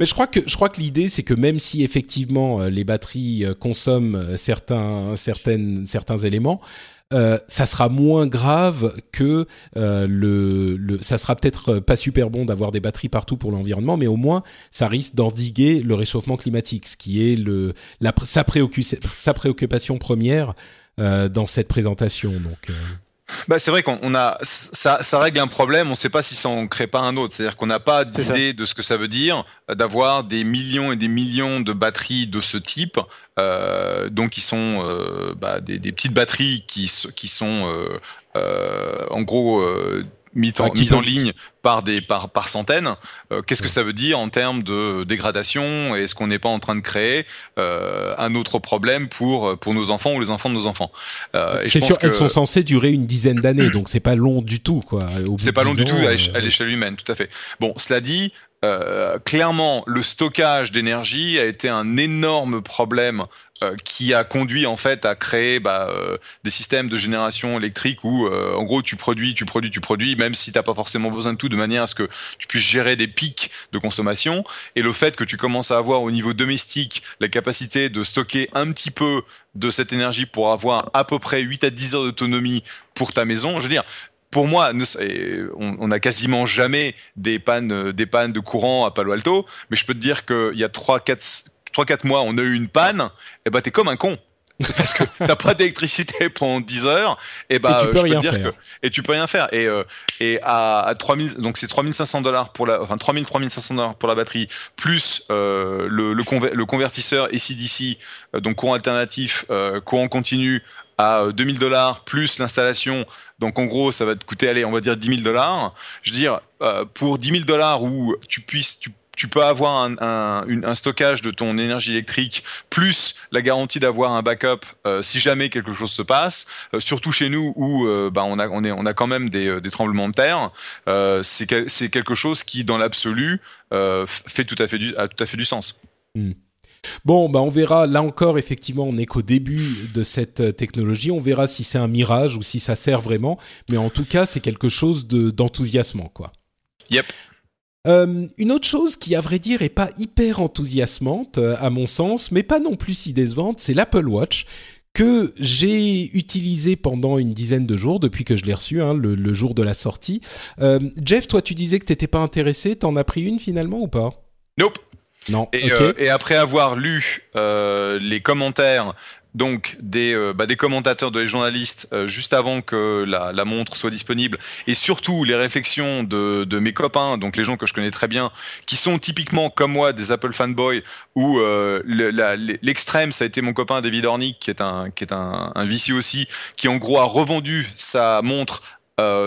Mais je crois que l'idée, c'est que même si effectivement les batteries consomment certains éléments, ça sera moins grave que ça sera peut-être pas super bon d'avoir des batteries partout pour l'environnement, mais au moins ça risque d'endiguer le réchauffement climatique, ce qui est sa préoccupation première dans cette présentation. Donc Bah, c'est vrai qu'on a ça règle un problème, on ne sait pas si ça en crée pas un autre, c'est-à-dire qu'on n'a pas d'idée de ce que ça veut dire d'avoir des millions et des millions de batteries de ce type, donc qui sont des petites batteries qui sont en gros mises en ligne par centaines. Qu'est-ce que ça veut dire en termes de dégradation? Est-ce qu'on n'est pas en train de créer un autre problème pour nos enfants ou les enfants de nos enfants? C'est sûr qu'elles sont censées durer une dizaine d'années, donc c'est pas long du tout, quoi. C'est pas long du tout à l'échelle humaine, tout à fait. Bon, cela dit, clairement, le stockage d'énergie a été un énorme problème qui a conduit en fait à créer des systèmes de génération électrique où en gros tu produis, même si t'as pas forcément besoin de tout, de manière à ce que tu puisses gérer des pics de consommation. Et le fait que tu commences à avoir au niveau domestique la capacité de stocker un petit peu de cette énergie pour avoir à peu près 8 à 10 heures d'autonomie pour ta maison, je veux dire... Pour moi, on n'a quasiment jamais des pannes de courant à Palo Alto, mais je peux te dire qu'il y a 3-4 mois, on a eu une panne, et t'es comme un con. Parce que t'as pas d'électricité pendant 10 heures, et tu peux rien faire. Et à 3000, donc c'est $3,500 pour enfin 3,500 pour la batterie, plus le convertisseur ACDC, donc courant alternatif, courant continu, à $2,000 plus l'installation, donc en gros ça va te coûter, allez, on va dire $10,000. Je veux dire, pour $10,000 où tu peux avoir un stockage de ton énergie électrique, plus la garantie d'avoir un backup si jamais quelque chose se passe, surtout chez nous où on a quand même des tremblements de terre, c'est quelque chose qui dans l'absolu fait tout à fait du sens. Bon, on verra. Là encore, effectivement, on n'est qu'au début de cette technologie. On verra si c'est un mirage ou si ça sert vraiment. Mais en tout cas, c'est quelque chose d'enthousiasmant, quoi. Yep. Une autre chose qui, à vrai dire, est pas hyper enthousiasmante, à mon sens, mais pas non plus si décevante, c'est l'Apple Watch, que j'ai utilisé pendant une dizaine de jours depuis que je l'ai reçu, le jour de la sortie. Jeff, toi, tu disais que t'étais pas intéressé. T'en as pris une finalement ou pas? Nope. Non. Et après avoir lu les commentaires donc des commentateurs, des journalistes juste avant que la montre soit disponible, et surtout les réflexions de mes copains, donc les gens que je connais très bien, qui sont typiquement comme moi des Apple fanboys, où l'extrême, ça a été mon copain David Ornick, qui est un VC aussi, qui en gros a revendu sa montre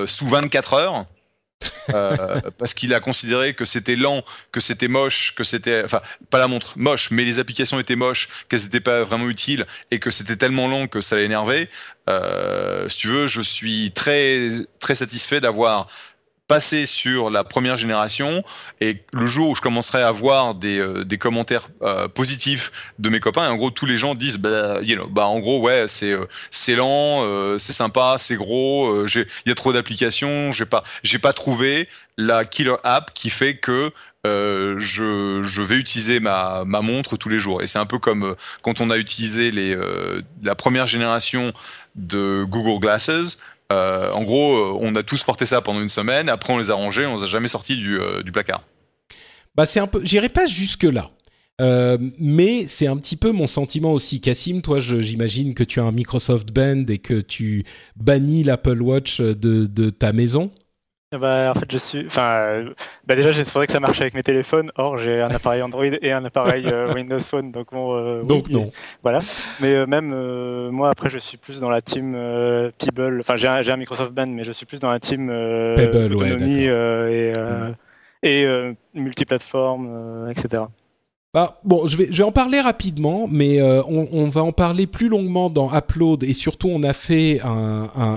sous 24 heures. Parce qu'il a considéré que c'était lent, que c'était moche, que c'était, enfin pas la montre moche, mais les applications étaient moches, qu'elles n'étaient pas vraiment utiles et que c'était tellement lent que ça l'énervait. Si tu veux, je suis très très satisfait d'avoir passé sur la première génération, et le jour où je commencerai à voir des commentaires positifs de mes copains, et en gros tous les gens disent en gros ouais, c'est lent, c'est sympa, c'est gros, il y a trop d'applications, j'ai pas trouvé la killer app qui fait que je vais utiliser ma montre tous les jours. Et c'est un peu comme quand on a utilisé la première génération de Google Glasses. En gros, on a tous porté ça pendant une semaine. Après, on les a rangés, on les a jamais sortis du placard. C'est un peu, j'irai pas jusque là, mais c'est un petit peu mon sentiment aussi. Kassim, toi, j'imagine que tu as un Microsoft Band et que tu bannis l'Apple Watch de ta maison. En fait, déjà, je faudrait que ça marche avec mes téléphones. Or, j'ai un appareil Android et un appareil Windows Phone, donc bon. Donc oui, non. Voilà. Mais moi, après, je suis plus dans la team Pebble. Enfin, j'ai un Microsoft Band, mais je suis plus dans la team Pebble, autonomie, ouais, et multiplateforme, etc. Je vais en parler rapidement, mais on va en parler plus longuement dans Upload, et surtout on a fait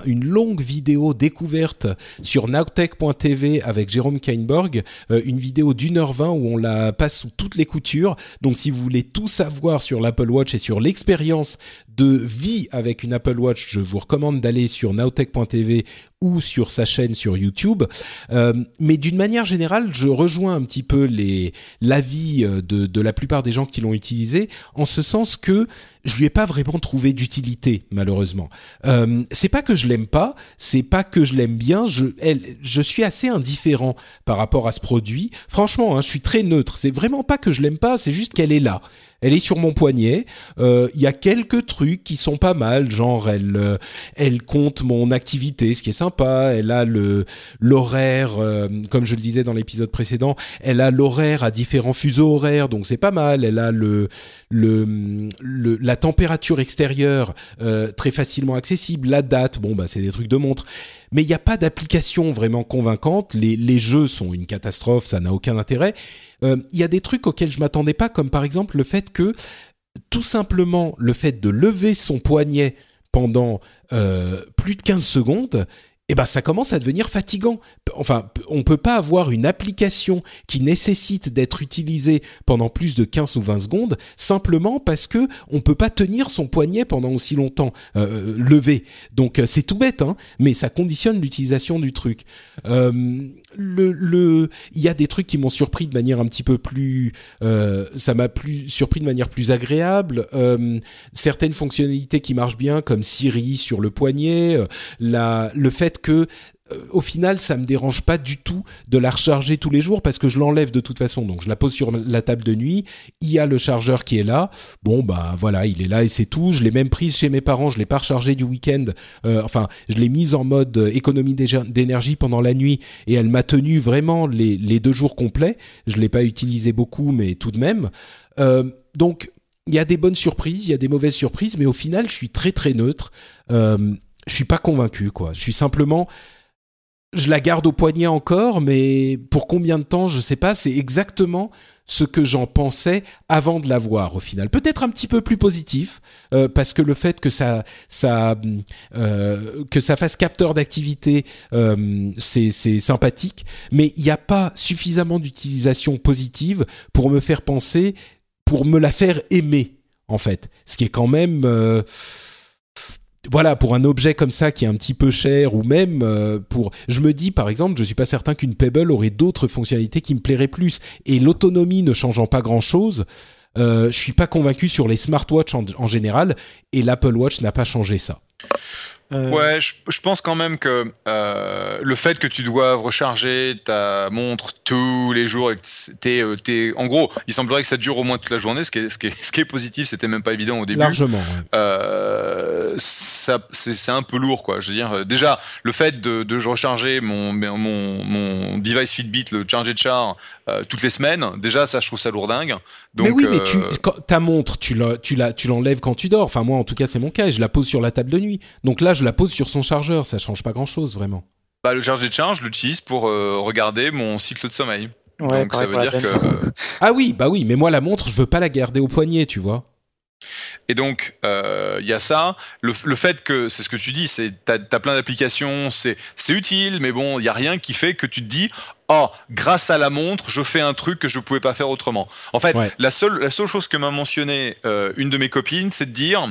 une longue vidéo découverte sur nowtech.tv avec Jérôme Kainborg, une vidéo d'1h20 où on la passe sous toutes les coutures. Donc si vous voulez tout savoir sur l'Apple Watch et sur l'expérience de vie avec une Apple Watch, je vous recommande d'aller sur nowtech.tv ou sur sa chaîne sur YouTube. Mais d'une manière générale, je rejoins un petit peu l'avis de la plupart des gens qui l'ont utilisé, en ce sens que je lui ai pas vraiment trouvé d'utilité, malheureusement. C'est pas que je l'aime pas, c'est pas que je l'aime bien, je suis assez indifférent par rapport à ce produit. Franchement, hein, je suis très neutre. C'est vraiment pas que je l'aime pas, c'est juste qu'elle est là. Elle est sur mon poignet. Il y a quelques trucs qui sont pas mal, genre elle compte mon activité, ce qui est sympa. Elle a l'horaire, comme je le disais dans l'épisode précédent, elle a l'horaire à différents fuseaux horaires, donc c'est pas mal. Elle a la température extérieure très facilement accessible, la date. Bon bah c'est des trucs de montre. Mais il n'y a pas d'application vraiment convaincante. Les jeux sont une catastrophe, ça n'a aucun intérêt. Il y a des trucs auxquels je m'attendais pas, comme par exemple le fait que, tout simplement, le fait de lever son poignet pendant plus de 15 secondes, eh ben, ça commence à devenir fatigant. Enfin, on peut pas avoir une application qui nécessite d'être utilisée pendant plus de 15 ou 20 secondes, simplement parce que on peut pas tenir son poignet pendant aussi longtemps levé. Donc, c'est tout bête, hein, mais ça conditionne l'utilisation du truc. Il y a des trucs qui m'ont surpris de manière un petit peu plus, ça m'a plus surpris de manière plus agréable. Certaines fonctionnalités qui marchent bien, comme Siri sur le poignet, le fait que au final, ça me dérange pas du tout de la recharger tous les jours parce que je l'enlève de toute façon. Donc, je la pose sur la table de nuit. Il y a le chargeur qui est là. Bon, bah voilà, il est là et c'est tout. Je l'ai même prise chez mes parents. Je l'ai pas rechargée du week-end. Je l'ai mise en mode économie d'énergie pendant la nuit et elle m'a tenu vraiment les 2 jours complets. Je l'ai pas utilisée beaucoup, mais tout de même. Donc, il y a des bonnes surprises, il y a des mauvaises surprises, mais au final, je suis très très neutre. Je suis pas convaincu, quoi. Je suis simplement... Je la garde au poignet encore, mais pour combien de temps, je sais pas. C'est exactement ce que j'en pensais avant de l'avoir au final. Peut-être un petit peu plus positif, parce que le fait que ça fasse capteur d'activité, c'est sympathique. Mais il n'y a pas suffisamment d'utilisation positive pour me faire penser, pour me la faire aimer, en fait. Ce qui est quand même... Voilà, pour un objet comme ça qui est un petit peu cher, ou même pour... Je me dis, par exemple, je suis pas certain qu'une Pebble aurait d'autres fonctionnalités qui me plairaient plus. Et l'autonomie ne changeant pas grand-chose, je suis pas convaincu sur les smartwatches en général, et l'Apple Watch n'a pas changé ça. Ouais, je pense quand même que le fait que tu doives recharger ta montre tous les jours, et que en gros, il semblerait que ça dure au moins toute la journée, ce qui est positif, c'était même pas évident au début. Largement. Ouais. C'est un peu lourd, quoi. Je veux dire, déjà, le fait de recharger mon device Fitbit, le charger de char, toutes les semaines, déjà, ça, je trouve ça lourdingue. Donc, mais oui, mais ta montre, tu l'enlèves quand tu dors. Enfin, moi, en tout cas, c'est mon cas, et je la pose sur la table de nuit. Donc là, je la pose sur son chargeur, ça change pas grand-chose vraiment. Bah, le chargeur de charge, je l'utilise pour regarder mon cycle de sommeil. Ouais, donc ça veut dire que... Ah oui, bah oui, mais moi la montre, je veux pas la garder au poignet, tu vois. Et donc, il y a ça. Le fait que, c'est ce que tu dis, t'as plein d'applications, c'est utile, mais bon, il n'y a rien qui fait que tu te dis... Oh, grâce à la montre, je fais un truc que je pouvais pas faire autrement. En fait, ouais. La seule chose que m'a mentionné une de mes copines, c'est de dire,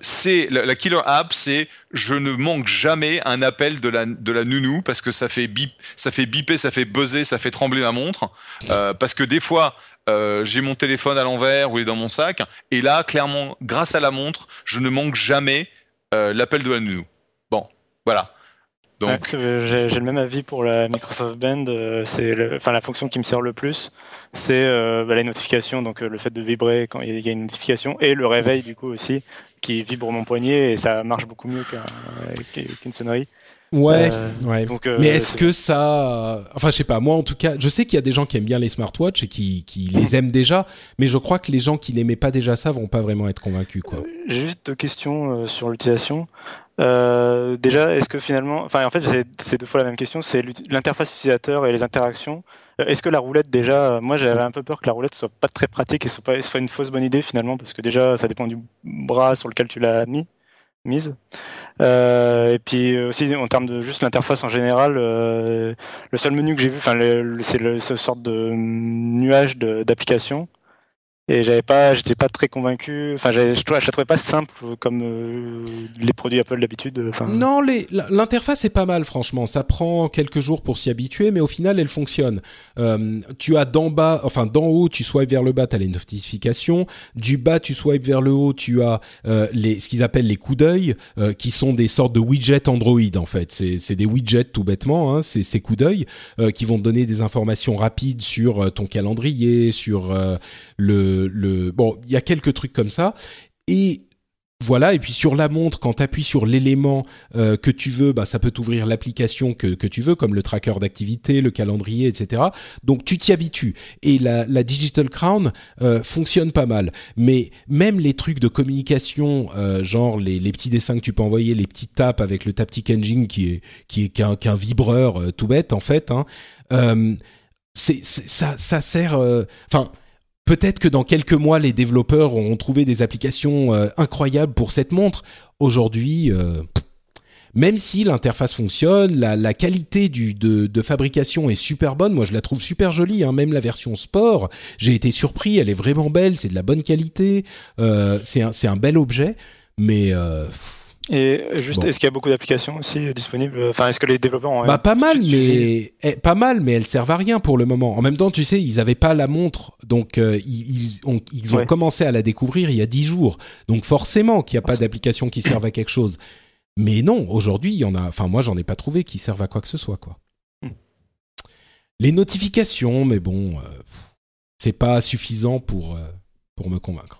c'est la killer app, c'est je ne manque jamais un appel de la nounou parce que ça fait bip, ça fait biper, ça fait buzzer, ça fait trembler ma montre parce que des fois. J'ai mon téléphone à l'envers ou il est dans mon sac et là, clairement, grâce à la montre, je ne manque jamais l'appel de la nounou. Bon, voilà. Donc, ouais, j'ai le même avis pour la Microsoft Band. La fonction qui me sert le plus, c'est les notifications, donc le fait de vibrer quand il y a une notification, et le réveil du coup aussi, qui vibre mon poignet, et ça marche beaucoup mieux qu'une sonnerie. Ouais, ouais. Donc, mais est-ce que ça... Enfin, je sais pas, moi en tout cas, je sais qu'il y a des gens qui aiment bien les smartwatches et qui les aiment déjà, mais je crois que les gens qui n'aimaient pas déjà ça vont pas vraiment être convaincus, quoi. J'ai juste 2 questions sur l'utilisation. Déjà, est-ce que finalement... Enfin, en fait, c'est 2 fois la même question, c'est l'interface utilisateur et les interactions. Est-ce que la roulette, déjà... Moi, j'avais un peu peur que la roulette soit pas très pratique et soit une fausse bonne idée, finalement, parce que déjà, ça dépend du bras sur lequel tu l'as mise. Et puis aussi en termes de juste l'interface en général, le seul menu que j'ai vu, c'est cette sorte de nuage d'applications. et j'étais pas très convaincu. Enfin, je la trouvais pas simple comme les produits Apple d'habitude. Enfin... Non, l'interface est pas mal, franchement. Ça prend quelques jours pour s'y habituer, mais au final, elle fonctionne. Tu as d'en haut, tu swipes vers le bas, tu as les notifications. Du bas, tu swipes vers le haut, tu as ce qu'ils appellent les coups d'œil, qui sont des sortes de widgets Android, en fait. C'est des widgets, tout bêtement, hein. C'est ces coups d'œil qui vont te donner des informations rapides sur ton calendrier, sur Bon, il y a quelques trucs comme ça. Et voilà, et puis sur la montre, quand tu appuies sur l'élément que tu veux, bah, ça peut t'ouvrir l'application que tu veux, comme le tracker d'activité, le calendrier, etc. Donc, tu t'y habitues. Et la Digital Crown fonctionne pas mal. Mais même les trucs de communication, genre les petits dessins que tu peux envoyer, les petits tapes avec le Taptic Engine qui est qu'un vibreur tout bête, en fait, hein, ça sert... Peut-être que dans quelques mois, les développeurs auront trouvé des applications incroyables pour cette montre. Aujourd'hui, même si l'interface fonctionne, la qualité de fabrication est super bonne. Moi, je la trouve super jolie, hein. Même la version sport, j'ai été surpris. Elle est vraiment belle, c'est de la bonne qualité. C'est un bel objet, mais... Et juste, bon. Est-ce qu'il y a beaucoup d'applications aussi disponibles? Enfin, est-ce que les développeurs ont... Pas mal, mais elles servent à rien pour le moment. En même temps, tu sais, ils n'avaient pas la montre, donc ils ont commencé à la découvrir il y a 10 jours. Donc forcément qu'il n'y a pas d'applications qui servent à quelque chose. Mais non, aujourd'hui, il y en a... Enfin, moi, j'en ai pas trouvé qui servent à quoi que ce soit, quoi. Les notifications, mais bon, c'est pas suffisant pour me convaincre.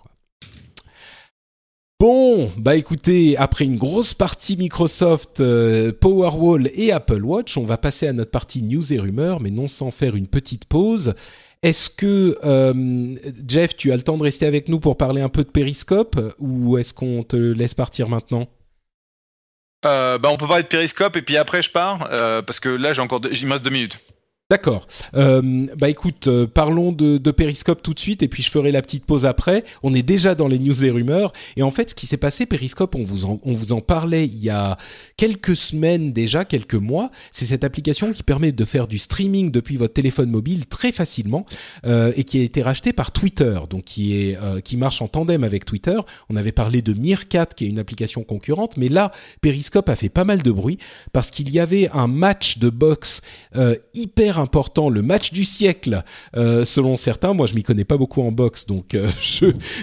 Bon, bah écoutez, après une grosse partie Microsoft Powerwall et Apple Watch, on va passer à notre partie news et rumeurs, mais non sans faire une petite pause. Est-ce que, Jeff, tu as le temps de rester avec nous pour parler un peu de Periscope, ou est-ce qu'on te laisse partir maintenant ? On peut parler de Periscope, et puis après je pars, parce que là j'ai encore il me reste 2 minutes. D'accord. Écoute, parlons de Periscope tout de suite et puis je ferai la petite pause après. On est déjà dans les news et rumeurs. Et en fait, ce qui s'est passé, Periscope, on vous en parlait il y a quelques semaines déjà, quelques mois. C'est cette application qui permet de faire du streaming depuis votre téléphone mobile très facilement et qui a été rachetée par Twitter, donc qui marche en tandem avec Twitter. On avait parlé de Meerkat, qui est une application concurrente, mais là, Periscope a fait pas mal de bruit parce qu'il y avait un match de boxe hyper important, le match du siècle selon certains. Moi je m'y connais pas beaucoup en boxe, donc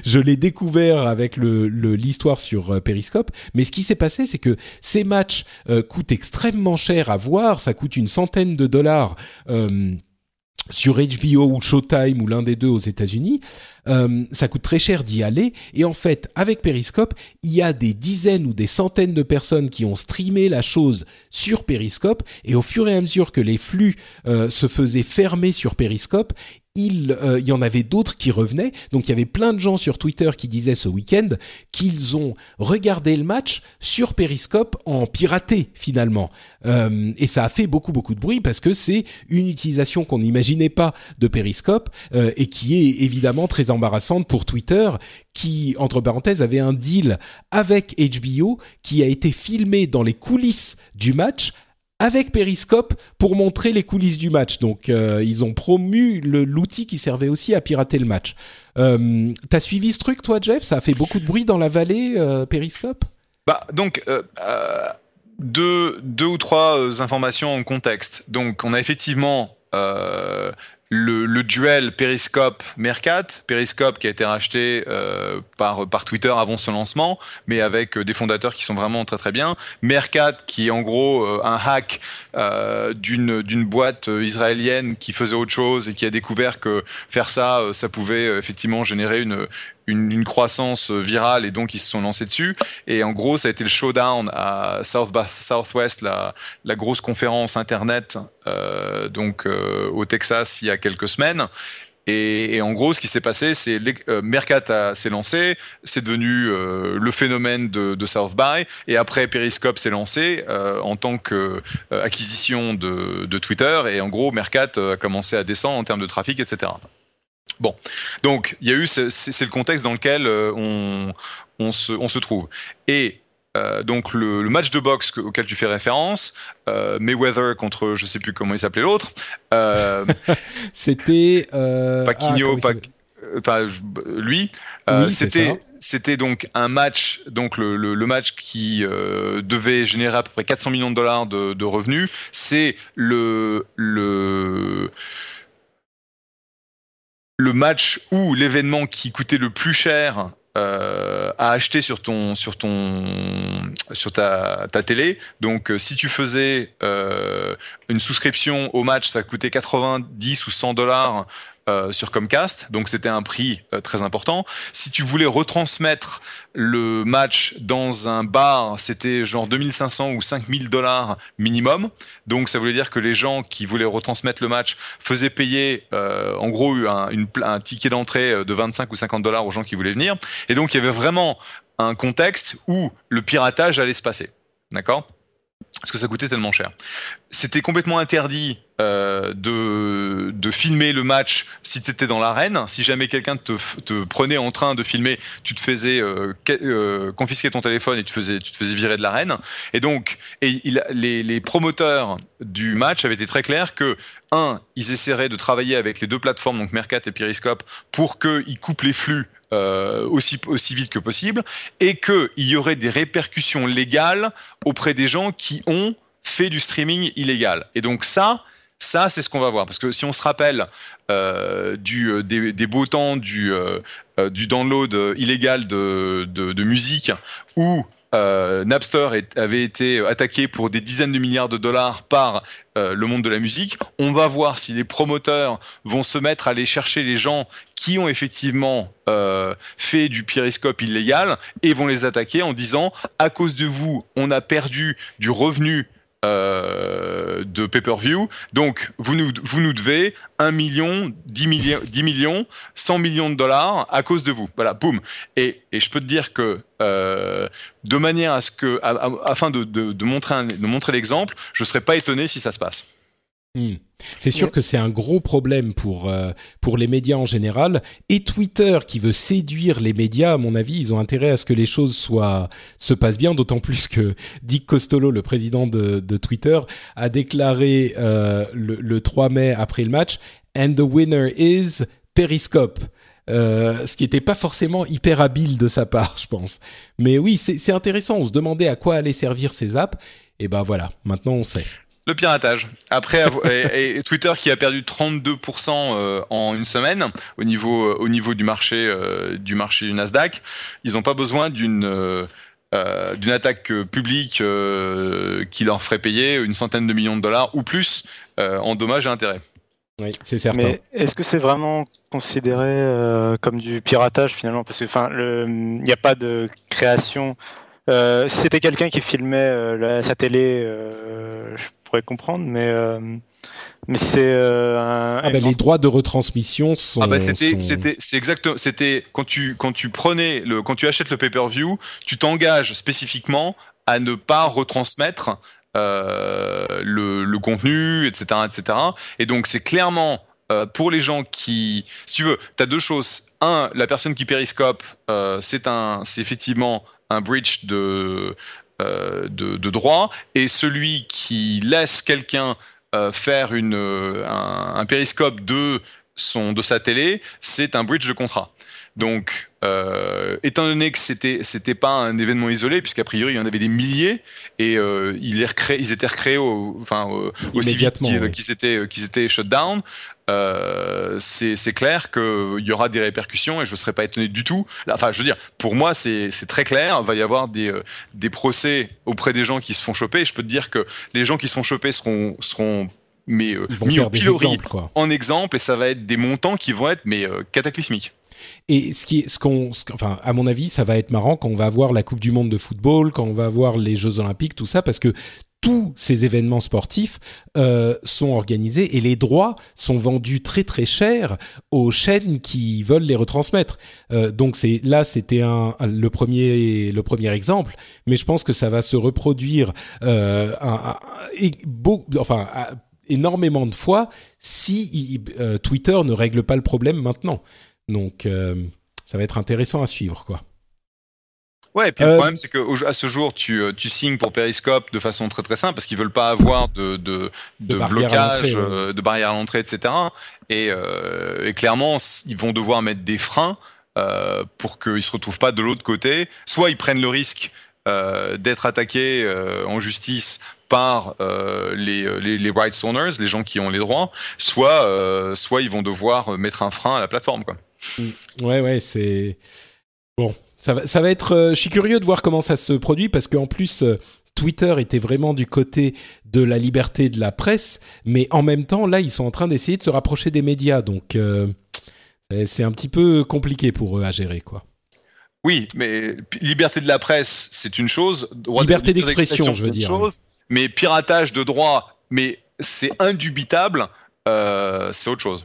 je l'ai découvert avec l'histoire sur Periscope, mais ce qui s'est passé c'est que ces matchs coûtent extrêmement cher à voir, ça coûte $100s sur HBO ou Showtime ou l'un des deux aux États-Unis, ça coûte très cher d'y aller. Et en fait, avec Periscope, il y a des dizaines ou des centaines de personnes qui ont streamé la chose sur Periscope. Et au fur et à mesure que les flux se faisaient fermer sur Periscope, il y en avait d'autres qui revenaient. Donc, il y avait plein de gens sur Twitter qui disaient ce week-end qu'ils ont regardé le match sur Periscope en piraté, finalement. Et ça a fait beaucoup, beaucoup de bruit parce que c'est une utilisation qu'on n'imaginait pas de Periscope et qui est évidemment très embarrassante pour Twitter qui, entre parenthèses, avait un deal avec HBO qui a été filmé dans les coulisses du match avec Periscope pour montrer les coulisses du match. Donc, ils ont promu l'outil qui servait aussi à pirater le match. T'as suivi ce truc, toi, Jeff ? Ça a fait beaucoup de bruit dans la vallée, Periscope ? Deux ou trois informations en contexte. Donc, on a effectivement... Le duel Periscope-Meerkat, Periscope qui a été racheté par Twitter avant son lancement, mais avec des fondateurs qui sont vraiment très très bien. Meerkat qui est en gros un hack d'une boîte israélienne qui faisait autre chose et qui a découvert que faire ça, ça pouvait effectivement générer une croissance virale et donc ils se sont lancés dessus. Et en gros, ça a été le showdown à South by Southwest, la grosse conférence internet au Texas il y a quelques semaines. Et en gros, ce qui s'est passé, c'est Meerkat s'est lancé, c'est devenu le phénomène de South By, et après Periscope s'est lancé en tant qu'acquisition de Twitter, et en gros, Meerkat a commencé à descendre en termes de trafic, etc. Bon, donc il y a eu, c'est le contexte dans lequel on se trouve. Et donc le match de boxe auquel tu fais référence, Mayweather contre je sais plus comment il s'appelait l'autre, c'était Pacquiao, lui, oui, c'était donc un match, donc le match qui devait générer à peu près 400 millions de dollars de revenus. C'est le match ou l'événement qui coûtait le plus cher à acheter sur ta télé. Donc si tu faisais une souscription au match, ça coûtait 90 ou 100 dollars sur Comcast, donc c'était un prix très important. Si tu voulais retransmettre le match dans un bar, c'était genre 2500 ou 5000 dollars minimum. Donc ça voulait dire que les gens qui voulaient retransmettre le match faisaient payer en gros un ticket d'entrée de 25 ou 50 dollars aux gens qui voulaient venir. Et donc il y avait vraiment un contexte où le piratage allait se passer. D'accord ? Parce que ça coûtait tellement cher. C'était complètement interdit de filmer le match si tu étais dans l'arène. Si jamais quelqu'un te prenait en train de filmer, tu te faisais confisquer ton téléphone et tu te faisais virer de l'arène. Et donc, les promoteurs du match avaient été très clairs que, un, ils essaieraient de travailler avec les deux plateformes, donc Meerkat et Periscope, pour qu'ils coupent les flux aussi vite que possible, et qu'il y aurait des répercussions légales auprès des gens qui ont fait du streaming illégal. Et donc ça c'est ce qu'on va voir, parce que si on se rappelle des beaux temps du download illégal de musique, où Napster avait été attaqué pour des dizaines de milliards de dollars par le monde de la musique. On va voir si les promoteurs vont se mettre à aller chercher les gens qui ont effectivement fait du périscope illégal et vont les attaquer en disant « à cause de vous, on a perdu du revenu de pay-per-view, donc vous nous devez 1 million, 10 millions, 100 millions de dollars à cause de vous. » Voilà, boum. Et je peux te dire que de manière à ce que, afin de montrer l'exemple, je ne serais pas étonné si ça se passe. Mmh. C'est sûr que c'est un gros problème pour les médias en général, et Twitter qui veut séduire les médias, à mon avis, ils ont intérêt à ce que les choses se passent bien, d'autant plus que Dick Costolo, le président de Twitter, a déclaré le 3 mai après le match « And the winner is Periscope ». Ce qui n'était pas forcément hyper habile de sa part, je pense. Mais oui, c'est intéressant, on se demandait à quoi allaient servir ces apps, et ben voilà, maintenant on sait. Le piratage. Après, et Twitter qui a perdu 32% en une semaine au niveau du marché du Nasdaq, ils n'ont pas besoin d'une attaque publique qui leur ferait payer une centaine de millions de dollars ou plus en dommages et intérêts. Oui, c'est certain. Mais est-ce que c'est vraiment considéré comme du piratage finalement ? Parce que il n'y a pas de création. Si c'était quelqu'un qui filmait sa télé, je pourrais comprendre, mais c'est les droits de retransmission sont. Ah bah c'était quand tu achètes le pay-per-view, tu t'engages spécifiquement à ne pas retransmettre le contenu, etc. Et donc c'est clairement pour les gens qui, si tu veux, t'as deux choses. Un, la personne qui périscope, c'est effectivement un breach de droit, et celui qui laisse quelqu'un faire un périscope de sa télé, c'est un breach de contrat. Donc, étant donné que c'était pas un événement isolé, puisqu'a priori il y en avait des milliers, et ils étaient recréés aussi vite qu'ils étaient shut down. C'est clair qu'il y aura des répercussions et je ne serais pas étonné du tout. Enfin, je veux dire, pour moi, c'est très clair. Il va y avoir des procès auprès des gens qui se font choper. Je peux te dire que les gens qui se font choper seront mis au pilori en exemple, et ça va être des montants qui vont être cataclysmiques. Et à mon avis, ça va être marrant quand on va avoir la Coupe du Monde de football, quand on va avoir les Jeux Olympiques, tout ça, parce que tous ces événements sportifs sont organisés et les droits sont vendus très très cher aux chaînes qui veulent les retransmettre. Donc c'était le premier exemple, mais je pense que ça va se reproduire énormément de fois si Twitter ne règle pas le problème maintenant. Donc ça va être intéressant à suivre, quoi. Ouais, et puis le problème, c'est qu'à ce jour, tu signes pour Periscope de façon très très simple parce qu'ils veulent pas avoir de blocage, de barrière à l'entrée, etc. Et clairement, ils vont devoir mettre des freins pour qu'ils se retrouvent pas de l'autre côté. Soit ils prennent le risque d'être attaqués en justice par les rights owners, les gens qui ont les droits, soit ils vont devoir mettre un frein à la plateforme, quoi. Ouais, c'est bon. Ça va être. Je suis curieux de voir comment ça se produit parce qu'en plus, Twitter était vraiment du côté de la liberté de la presse, mais en même temps, là, ils sont en train d'essayer de se rapprocher des médias, donc c'est un petit peu compliqué pour eux à gérer, quoi. Oui, mais liberté de la presse, c'est une chose. Liberté d'expression, je veux dire. Chose, mais piratage de droits, mais c'est indubitable, c'est autre chose.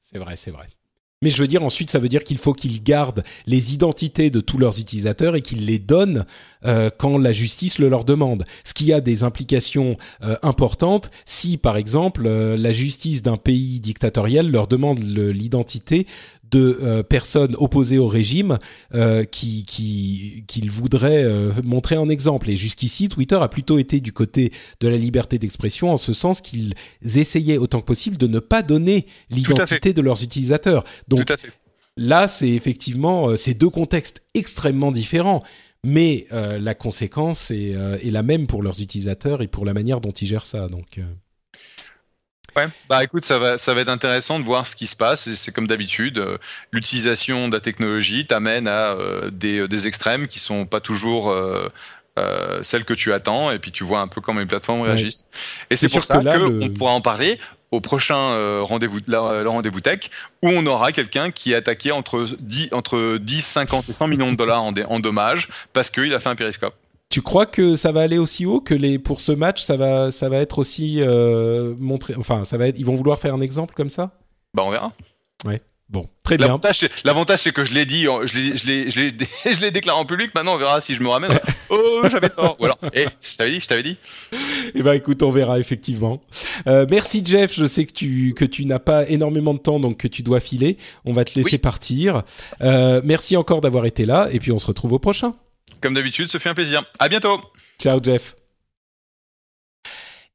C'est vrai. Mais je veux dire, ensuite, ça veut dire qu'il faut qu'ils gardent les identités de tous leurs utilisateurs et qu'ils les donnent quand la justice le leur demande. Ce qui a des implications importantes si, par exemple, la justice d'un pays dictatorial leur demande l'identité de personnes opposées au régime qu'ils voudraient montrer en exemple. Et jusqu'ici, Twitter a plutôt été du côté de la liberté d'expression, en ce sens qu'ils essayaient autant que possible de ne pas donner l'identité de leurs utilisateurs. Donc là, c'est effectivement ces deux contextes extrêmement différents, mais la conséquence est la même pour leurs utilisateurs et pour la manière dont ils gèrent ça. Donc... Ouais, bah écoute, ça va être intéressant de voir ce qui se passe. Et c'est comme d'habitude, l'utilisation de la technologie t'amène à des extrêmes qui sont pas toujours celles que tu attends. Et puis tu vois un peu comment les plateformes réagissent. Et c'est pour ça qu'on pourra en parler au prochain rendez-vous tech, où on aura quelqu'un qui est attaqué entre 10, 50 et 100 millions de dollars en dommages parce qu'il a fait un périscope. Tu crois que ça va aller aussi haut que pour ce match, ça va être aussi montré. Enfin, ils vont vouloir faire un exemple comme ça. Bah, on verra. Ouais. Bon, très bien. L'avantage, c'est que je l'ai dit, je l'ai déclaré en public. Maintenant, on verra si je me ramène. Oh, j'avais tort. Ou alors, je t'avais dit. Eh ben, écoute, on verra effectivement. Merci Jeff. Je sais que tu n'as pas énormément de temps, donc que tu dois filer. On va te laisser partir. Merci encore d'avoir été là, et puis on se retrouve au prochain. Comme d'habitude, ça fait un plaisir. À bientôt. Ciao, Jeff.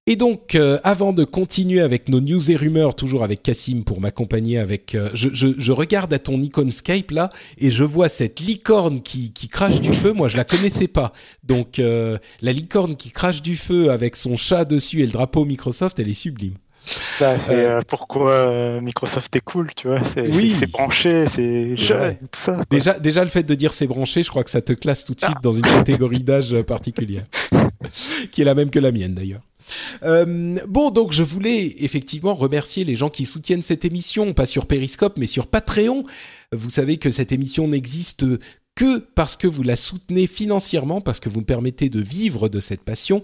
Et donc, avant de continuer avec nos news et rumeurs, toujours avec Kassim pour m'accompagner avec... je regarde à ton icône Skype, là, et je vois cette licorne qui crache du feu. Moi, je la connaissais pas. Donc, la licorne qui crache du feu avec son chat dessus et le drapeau Microsoft, elle est sublime. Bah, c'est pourquoi Microsoft est cool, tu vois. C'est branché, c'est jeune, tout ça. Déjà, le fait de dire c'est branché, je crois que ça te classe tout de suite dans une catégorie d'âge particulière, qui est la même que la mienne d'ailleurs. Bon, donc je voulais effectivement remercier les gens qui soutiennent cette émission, pas sur Periscope, mais sur Patreon. Vous savez que cette émission n'existe que parce que vous la soutenez financièrement, parce que vous me permettez de vivre de cette passion.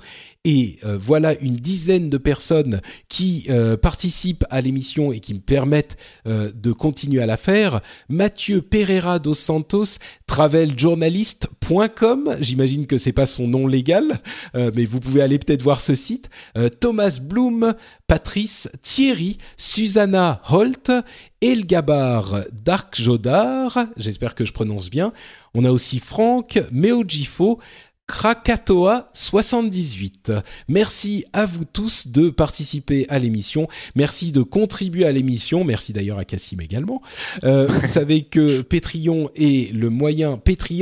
Et voilà une dizaine de personnes qui participent à l'émission et qui me permettent de continuer à la faire. Mathieu Pereira dos Santos, traveljournaliste.com. J'imagine que c'est pas son nom légal, mais vous pouvez aller peut-être voir ce site. Thomas Blum, Patrice Thierry, Susanna Holt, Elgabar Dark Jodar, j'espère que je prononce bien. On a aussi Franck Meojifo, Krakatoa 78. Merci à vous tous de participer à l'émission. Merci de contribuer à l'émission. Merci d'ailleurs à Kassim également. Vous savez que Patreon est le moyen qui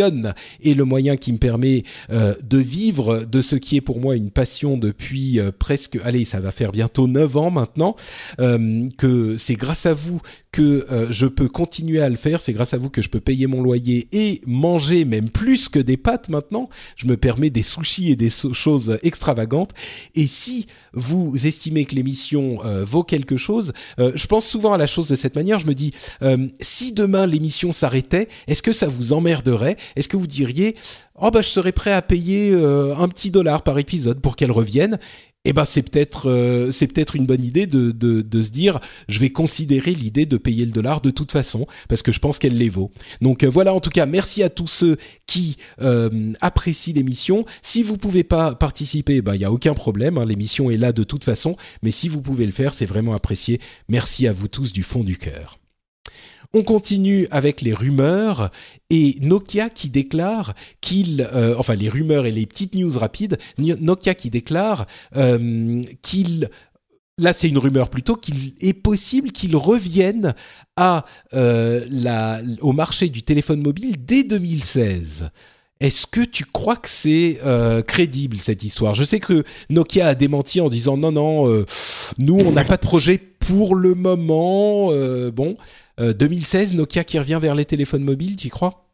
me permet de vivre de ce qui est pour moi une passion depuis presque, ça va faire bientôt 9 ans maintenant, que c'est grâce à vous que je peux continuer à le faire. C'est grâce à vous que je peux payer mon loyer et manger même plus que des pâtes maintenant. Je me permets des sushis et des choses extravagantes. Et si vous estimez que l'émission vaut quelque chose, je pense souvent à la chose de cette manière. Je me dis, si demain l'émission s'arrêtait, est-ce que ça vous emmerderait? Est-ce que vous diriez, je serais prêt à payer un petit dollar par épisode pour qu'elle revienne? Eh ben c'est peut-être une bonne idée de se dire je vais considérer l'idée de payer le dollar de toute façon parce que je pense qu'elle les vaut. Donc voilà, en tout cas merci à tous ceux qui apprécient l'émission. Si vous pouvez pas participer, il y a aucun problème, hein, l'émission est là de toute façon. Mais si vous pouvez le faire, c'est vraiment apprécié. Merci à vous tous du fond du cœur. On continue avec les rumeurs et Nokia qui déclare qu'il... enfin, les rumeurs et les petites news rapides. Nokia qui déclare qu'il... Là, c'est une rumeur plutôt, qu'il est possible qu'il revienne à, au marché du téléphone mobile dès 2016. Est-ce que tu crois que c'est crédible, cette histoire ? Je sais que Nokia a démenti en disant « Non, nous, on n'a pas de projet pour le moment. » Bon, 2016, Nokia qui revient vers les téléphones mobiles, tu y crois ?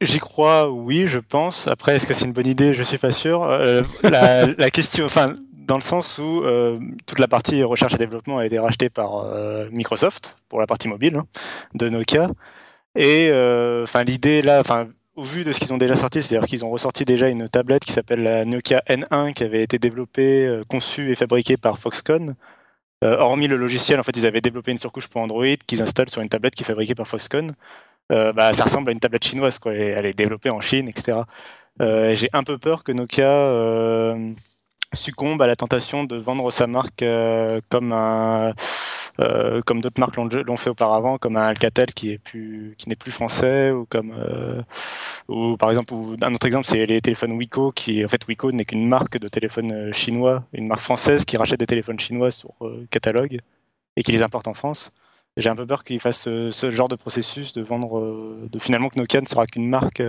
J'y crois, oui, je pense. Après, est-ce que c'est une bonne idée ? Je suis pas sûr. La question... Enfin, dans le sens où toute la partie recherche et développement a été rachetée par Microsoft pour la partie mobile de Nokia. Et l'idée là, au vu de ce qu'ils ont déjà sorti, c'est-à-dire qu'ils ont ressorti déjà une tablette qui s'appelle la Nokia N1 qui avait été développée, conçue et fabriquée par Foxconn. Hormis le logiciel, en fait, ils avaient développé une surcouche pour Android qu'ils installent sur une tablette qui est fabriquée par Foxconn. Ça ressemble à une tablette chinoise, quoi. Elle est développée en Chine, etc. J'ai un peu peur que Nokia... succombe à la tentation de vendre sa marque comme d'autres marques l'ont fait auparavant, comme un Alcatel qui n'est plus français, ou comme un autre exemple, c'est les téléphones Wiko, qui en fait Wiko n'est qu'une marque de téléphone chinois, une marque française qui rachète des téléphones chinois sur catalogue et qui les importe en France. J'ai un peu peur qu'ils fassent ce genre de processus de vendre, finalement que Nokia ne sera qu'une marque.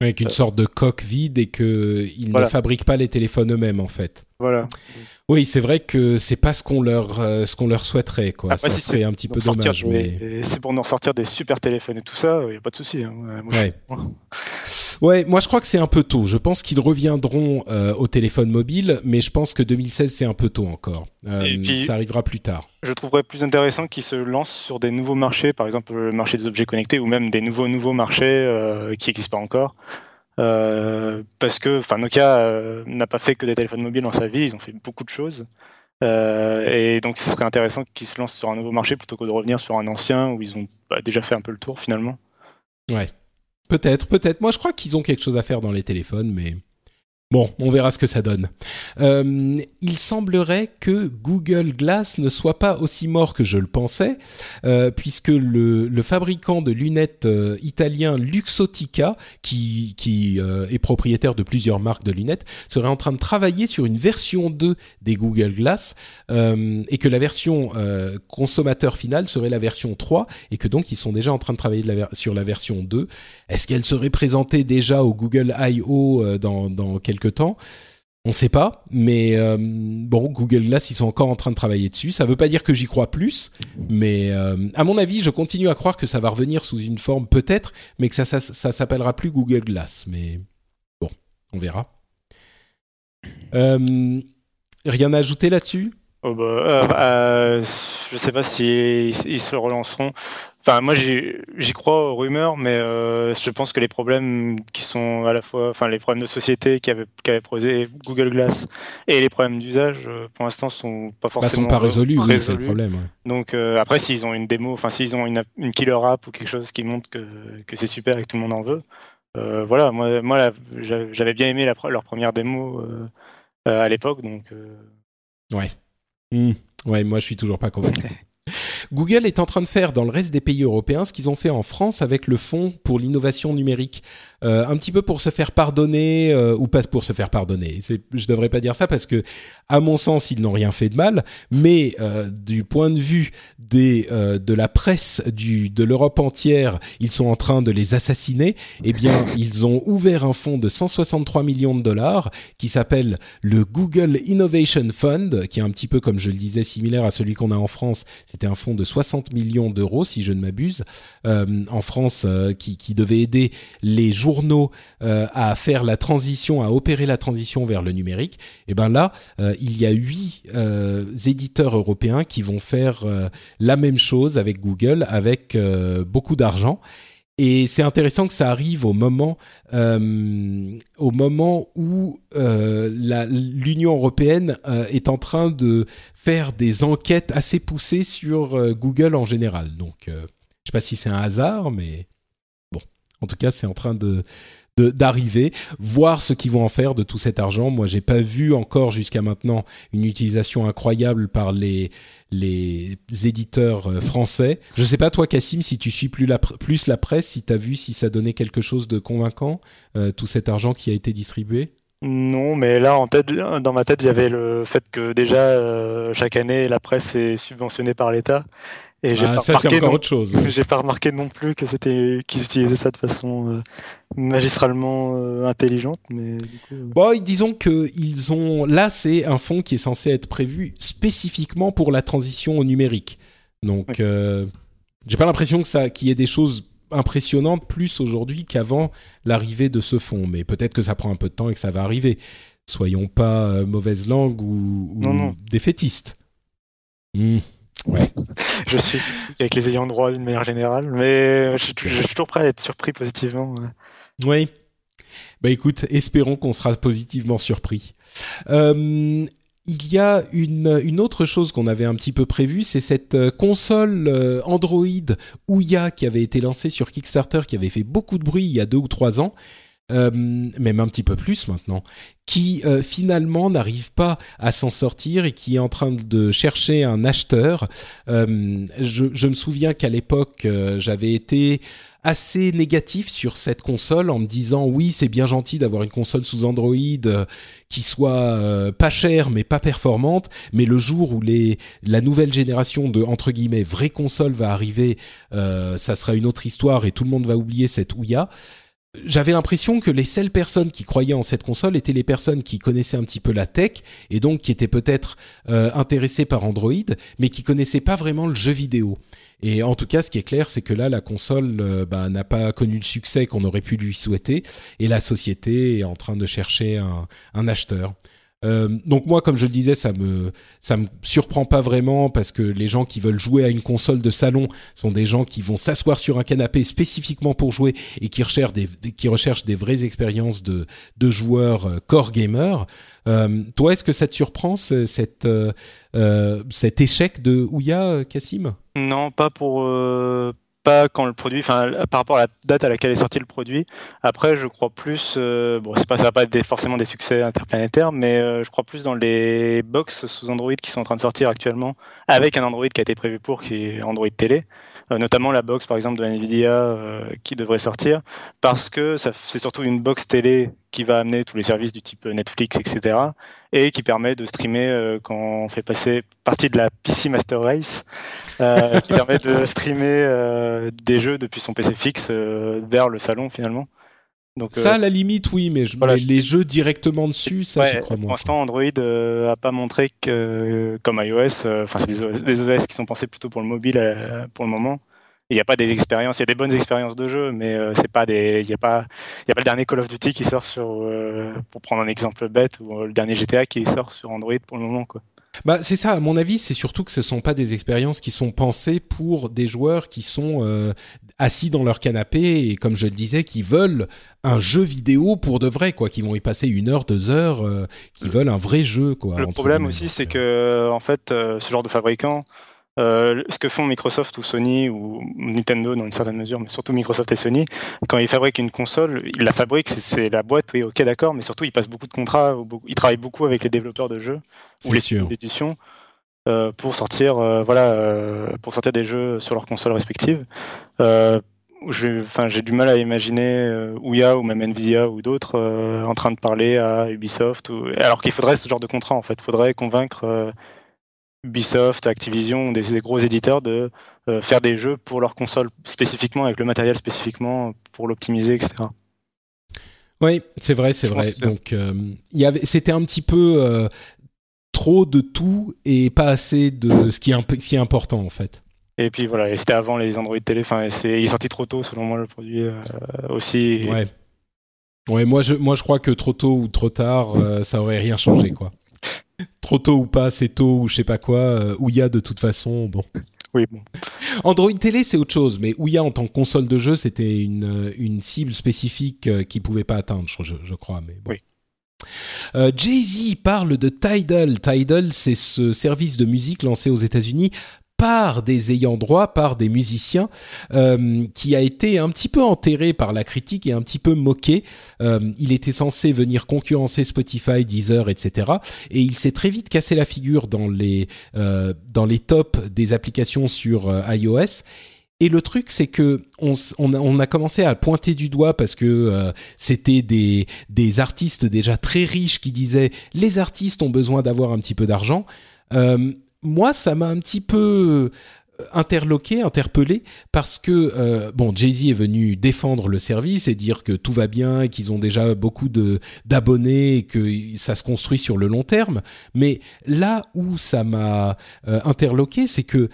Avec une sorte de coque vide et qu'ils ne fabriquent pas les téléphones eux-mêmes, en fait. Voilà. Oui, c'est vrai que c'est pas ce qu'on leur souhaiterait, quoi. Après, ça serait un petit peu dommage. Mais... C'est pour nous ressortir des super téléphones et tout ça, il n'y a pas de souci. Hein. Moi je crois que c'est un peu tôt. Je pense qu'ils reviendront au téléphone mobile, mais je pense que 2016, c'est un peu tôt encore. Puis, ça arrivera plus tard. Je trouverais plus intéressant qu'ils se lancent sur des nouveaux marchés, par exemple le marché des objets connectés ou même des nouveaux marchés qui n'existent pas encore. Parce que Nokia n'a pas fait que des téléphones mobiles dans sa vie, ils ont fait beaucoup de choses. Et donc ce serait intéressant qu'ils se lancent sur un nouveau marché plutôt que de revenir sur un ancien où ils ont déjà fait un peu le tour finalement. Ouais, peut-être. Moi je crois qu'ils ont quelque chose à faire dans les téléphones, mais... Bon, on verra ce que ça donne. Il semblerait que Google Glass ne soit pas aussi mort que je le pensais, puisque le fabricant de lunettes italien Luxottica, qui est propriétaire de plusieurs marques de lunettes, serait en train de travailler sur une version 2 des Google Glass, et que la version consommateur finale serait la version 3, et que donc ils sont déjà en train de travailler sur la version 2. Est-ce qu'elle serait présentée déjà au Google I.O. dans quelques temps, on ne sait pas, mais Google Glass, ils sont encore en train de travailler dessus. Ça ne veut pas dire que j'y crois plus, mais à mon avis, je continue à croire que ça va revenir sous une forme peut-être, mais que ça s'appellera plus Google Glass. Mais bon, on verra. Rien à ajouter là-dessus ? Je ne sais pas si ils se relanceront. Enfin, moi, j'y crois aux rumeurs, mais je pense que les problèmes qui sont à la fois, les problèmes de société qu'avait posé Google Glass et les problèmes d'usage, pour l'instant, sont pas forcément résolus. Oui, c'est le problème. Ouais. Donc après, s'ils ont une démo, s'ils ont une killer app ou quelque chose qui montre que c'est super et que tout le monde en veut, moi, j'avais bien aimé leur première démo à l'époque, donc. Ouais. Ouais, moi je suis toujours pas convaincu. Google est en train de faire dans le reste des pays européens ce qu'ils ont fait en France avec le fonds pour l'innovation numérique, un petit peu pour se faire pardonner ou pas pour se faire pardonner. Je devrais pas dire ça parce que, à mon sens, ils n'ont rien fait de mal, mais du point de vue de la presse de l'Europe entière, ils sont en train de les assassiner. Eh bien, ils ont ouvert un fonds de 163 millions de dollars qui s'appelle le Google Innovation Fund, qui est un petit peu, comme je le disais, similaire à celui qu'on a en France. C'était un fonds de 60 millions d'euros, si je ne m'abuse, en France, qui devait aider les journaux à faire la transition, à opérer la transition vers le numérique. Et ben là, il y a 8 éditeurs européens qui vont faire la même chose avec Google, avec beaucoup d'argent. Et c'est intéressant que ça arrive au moment où l'Union européenne est en train de faire des enquêtes assez poussées sur Google en général. Donc, je ne sais pas si c'est un hasard, mais bon, en tout cas, c'est en train d'arriver, voir ce qu'ils vont en faire de tout cet argent. Moi, j'ai pas vu encore jusqu'à maintenant une utilisation incroyable par les éditeurs français. Je sais pas, toi, Kassim, si tu suis plus la presse, si t'as vu si ça donnait quelque chose de convaincant, tout cet argent qui a été distribué. Non, mais là, dans ma tête, j'avais le fait que déjà, chaque année, la presse est subventionnée par l'État. Et j'ai pas remarqué non plus que c'était qu'ils utilisaient ça de façon magistralement intelligente, mais du coup, bon, disons que ils ont là, c'est un fonds qui est censé être prévu spécifiquement pour la transition au numérique. Donc okay. J'ai pas l'impression que ça qu'il y ait des choses impressionnantes plus aujourd'hui qu'avant l'arrivée de ce fonds, mais peut-être que ça prend un peu de temps et que ça va arriver. Soyons pas mauvaise langue ou non. Défaitistes. Ouais. Je suis sceptique avec les ayants droit d'une manière générale, mais je suis toujours prêt à être surpris positivement. Oui. Bah écoute, espérons qu'on sera positivement surpris. Il y a une autre chose qu'on avait un petit peu prévue, c'est cette console Android Ouya qui avait été lancée sur Kickstarter, qui avait fait beaucoup de bruit il y a 2 ou 3 ans. Même un petit peu plus maintenant, qui finalement n'arrive pas à s'en sortir et qui est en train de chercher un acheteur. Je me souviens qu'à l'époque, j'avais été assez négatif sur cette console en me disant « Oui, c'est bien gentil d'avoir une console sous Android qui soit pas chère mais pas performante, mais le jour où la nouvelle génération de entre guillemets vraies consoles va arriver, ça sera une autre histoire et tout le monde va oublier cette Ouya ». J'avais l'impression que les seules personnes qui croyaient en cette console étaient les personnes qui connaissaient un petit peu la tech et donc qui étaient peut-être intéressées par Android, mais qui connaissaient pas vraiment le jeu vidéo. Et en tout cas, ce qui est clair, c'est que là, la console n'a pas connu le succès qu'on aurait pu lui souhaiter et la société est en train de chercher un acheteur. Donc moi, comme je le disais, ça me surprend pas vraiment parce que les gens qui veulent jouer à une console de salon sont des gens qui vont s'asseoir sur un canapé spécifiquement pour jouer et qui recherchent des vraies expériences de joueurs core gamers. Toi, est-ce que ça te surprend cet échec de Ouya, Kassim? Non, pas pour... quand le produit, par rapport à la date à laquelle est sorti le produit. Après, je crois plus, ça va pas être forcément des succès interplanétaires, mais je crois plus dans les box sous Android qui sont en train de sortir actuellement, avec un Android qui a été prévu pour, qui est Android télé, notamment la box par exemple de Nvidia qui devrait sortir, parce que c'est surtout une box télé qui va amener tous les services du type Netflix, etc., et qui permet de streamer quand on fait passer partie de la PC Master Race, qui permet de streamer des jeux depuis son PC fixe vers le salon, finalement. Donc, ça, à la limite, oui, mais les jeux directement dessus, ça, ouais, j'y crois moins. Pour l'instant, Android a pas montré que, comme iOS, c'est des OS qui sont pensés plutôt pour le mobile pour le moment. Il n'y a pas des expériences, il y a des bonnes expériences de jeu, mais il y a pas le dernier Call of Duty qui sort sur, pour prendre un exemple bête, ou le dernier GTA qui sort sur Android pour le moment, quoi. Bah c'est ça, à mon avis, c'est surtout que ce sont pas des expériences qui sont pensées pour des joueurs qui sont assis dans leur canapé et comme je le disais, qui veulent un jeu vidéo pour de vrai, quoi, qui vont y passer 1 heure, 2 heures, qui veulent un vrai jeu, quoi. Le problème aussi, c'est que en fait, ce genre de fabricants. Ce que font Microsoft ou Sony ou Nintendo dans une certaine mesure, mais surtout Microsoft et Sony, quand ils fabriquent une console, ils la fabriquent, c'est la boîte, oui, ok, d'accord, mais surtout ils passent beaucoup de contrats, ils travaillent beaucoup avec les développeurs de jeux ou les studios d'édition pour sortir des jeux sur leurs consoles respectives. J'ai du mal à imaginer Ouya ou même Nvidia ou d'autres en train de parler à Ubisoft, alors qu'il faudrait ce genre de contrat en fait, faudrait convaincre. Ubisoft, Activision, des gros éditeurs de faire des jeux pour leur console spécifiquement, avec le matériel spécifiquement pour l'optimiser, etc. Oui, c'est vrai. Donc, c'était un petit peu trop de tout et pas assez de ce qui est important en fait. Et puis voilà, et c'était avant les Android télé. Il est sorti trop tôt selon moi le produit aussi. Ouais. Ouais, moi je crois que trop tôt ou trop tard, ça aurait rien changé quoi. Trop tôt ou pas assez tôt ou je sais pas quoi, Ouya de toute façon, bon. Oui, bon. Android télé c'est autre chose, mais Ouya en tant que console de jeu c'était une cible spécifique qu'ils pouvaient pas atteindre, je crois, mais bon. Oui. Jay-Z parle de Tidal. Tidal c'est ce service de musique lancé aux États-Unis par des ayants droit, par des musiciens, qui a été un petit peu enterré par la critique et un petit peu moqué. Il était censé venir concurrencer Spotify, Deezer, etc. Et il s'est très vite cassé la figure dans les tops des applications sur iOS. Et le truc, c'est que on a commencé à pointer du doigt parce que c'était des artistes déjà très riches qui disaient « Les artistes ont besoin d'avoir un petit peu d'argent ». Moi, ça m'a un petit peu interpellé parce que bon, Jay-Z est venu défendre le service et dire que tout va bien et qu'ils ont déjà beaucoup d'abonnés et que ça se construit sur le long terme. Mais là où ça m'a interloqué, c'est que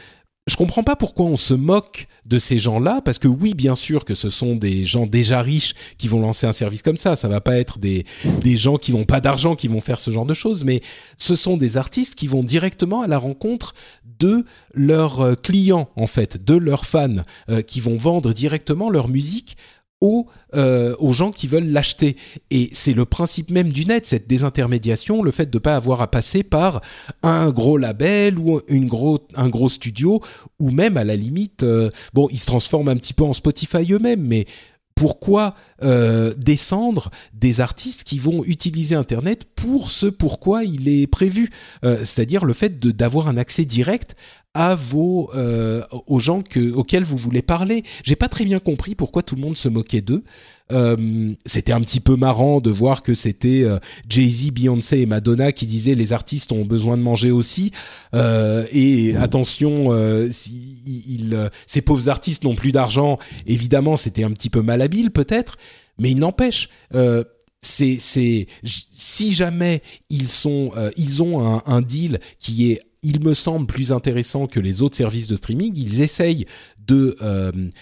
je comprends pas pourquoi on se moque de ces gens-là, parce que oui, bien sûr que ce sont des gens déjà riches qui vont lancer un service comme ça. Ça va pas être des gens qui n'ont pas d'argent qui vont faire ce genre de choses, mais ce sont des artistes qui vont directement à la rencontre de leurs clients, en fait, de leurs fans, qui vont vendre directement leur musique aux gens qui veulent l'acheter. Et c'est le principe même du net, cette désintermédiation, le fait de ne pas avoir à passer par un gros label ou un gros studio, ou même à la limite, bon, ils se transforment un petit peu en Spotify eux-mêmes, mais pourquoi descendre des artistes qui vont utiliser Internet pour ce pourquoi il est prévu, c'est-à-dire le fait d'avoir un accès direct à aux gens auxquels vous voulez parler. J'ai pas très bien compris pourquoi tout le monde se moquait d'eux. C'était un petit peu marrant de voir que c'était Jay-Z, Beyoncé et Madonna qui disaient les artistes ont besoin de manger aussi. Et attention, ces pauvres artistes n'ont plus d'argent. Évidemment, c'était un petit peu malhabile peut-être, mais il n'empêche. Si jamais ils ont un deal qui est, il me semble, plus intéressant que les autres services de streaming. Ils essayent de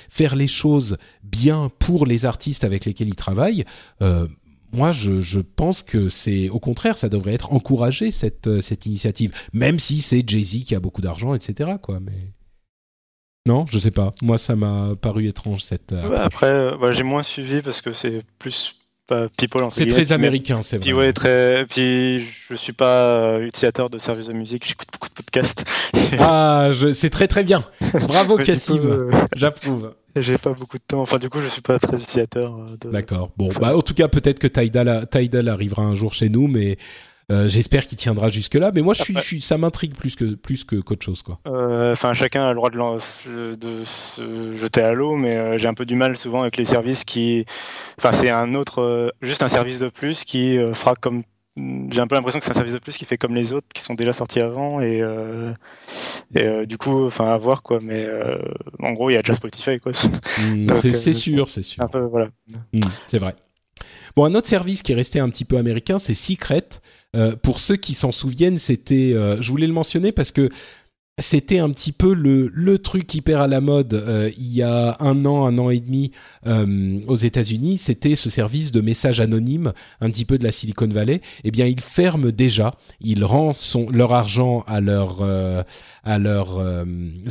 faire les choses bien pour les artistes avec lesquels ils travaillent. Moi, je pense que c'est au contraire, ça devrait être encouragé, cette initiative, même si c'est Jay-Z qui a beaucoup d'argent, etc. Quoi, mais non, je sais pas. Moi, ça m'a paru étrange cette. Après, j'ai moins suivi parce que c'est plus. C'est très américain, c'est vrai. Puis ouais, puis je suis pas utilisateur de services de musique, j'écoute beaucoup de podcasts. C'est très très bien. Bravo Kassim, j'approuve. J'ai pas beaucoup de temps, enfin du coup je suis pas très utilisateur. D'accord. Bon, bah en tout cas peut-être que Tidal arrivera un jour chez nous, mais j'espère qu'il tiendra jusque là. Mais moi ça m'intrigue plus que qu'autre chose quoi. Enfin chacun a le droit de se jeter à l'eau, mais j'ai un peu du mal souvent avec les services qui, enfin c'est un autre, juste un service de plus qui fera comme. J'ai un peu l'impression que c'est un service de plus qui fait comme les autres qui sont déjà sortis avant et du coup enfin à voir quoi, mais en gros il y a déjà Spotify quoi. Donc, c'est sûr. Un peu, voilà. C'est vrai. Bon, un autre service qui est resté un petit peu américain, c'est Secret. Pour ceux qui s'en souviennent, c'était, je voulais le mentionner parce que c'était un petit peu le truc hyper à la mode il y a un an et demi aux États-Unis. C'était ce service de messages anonymes, un petit peu de la Silicon Valley. Eh bien, ils ferment déjà. Ils rendent leur argent à leurs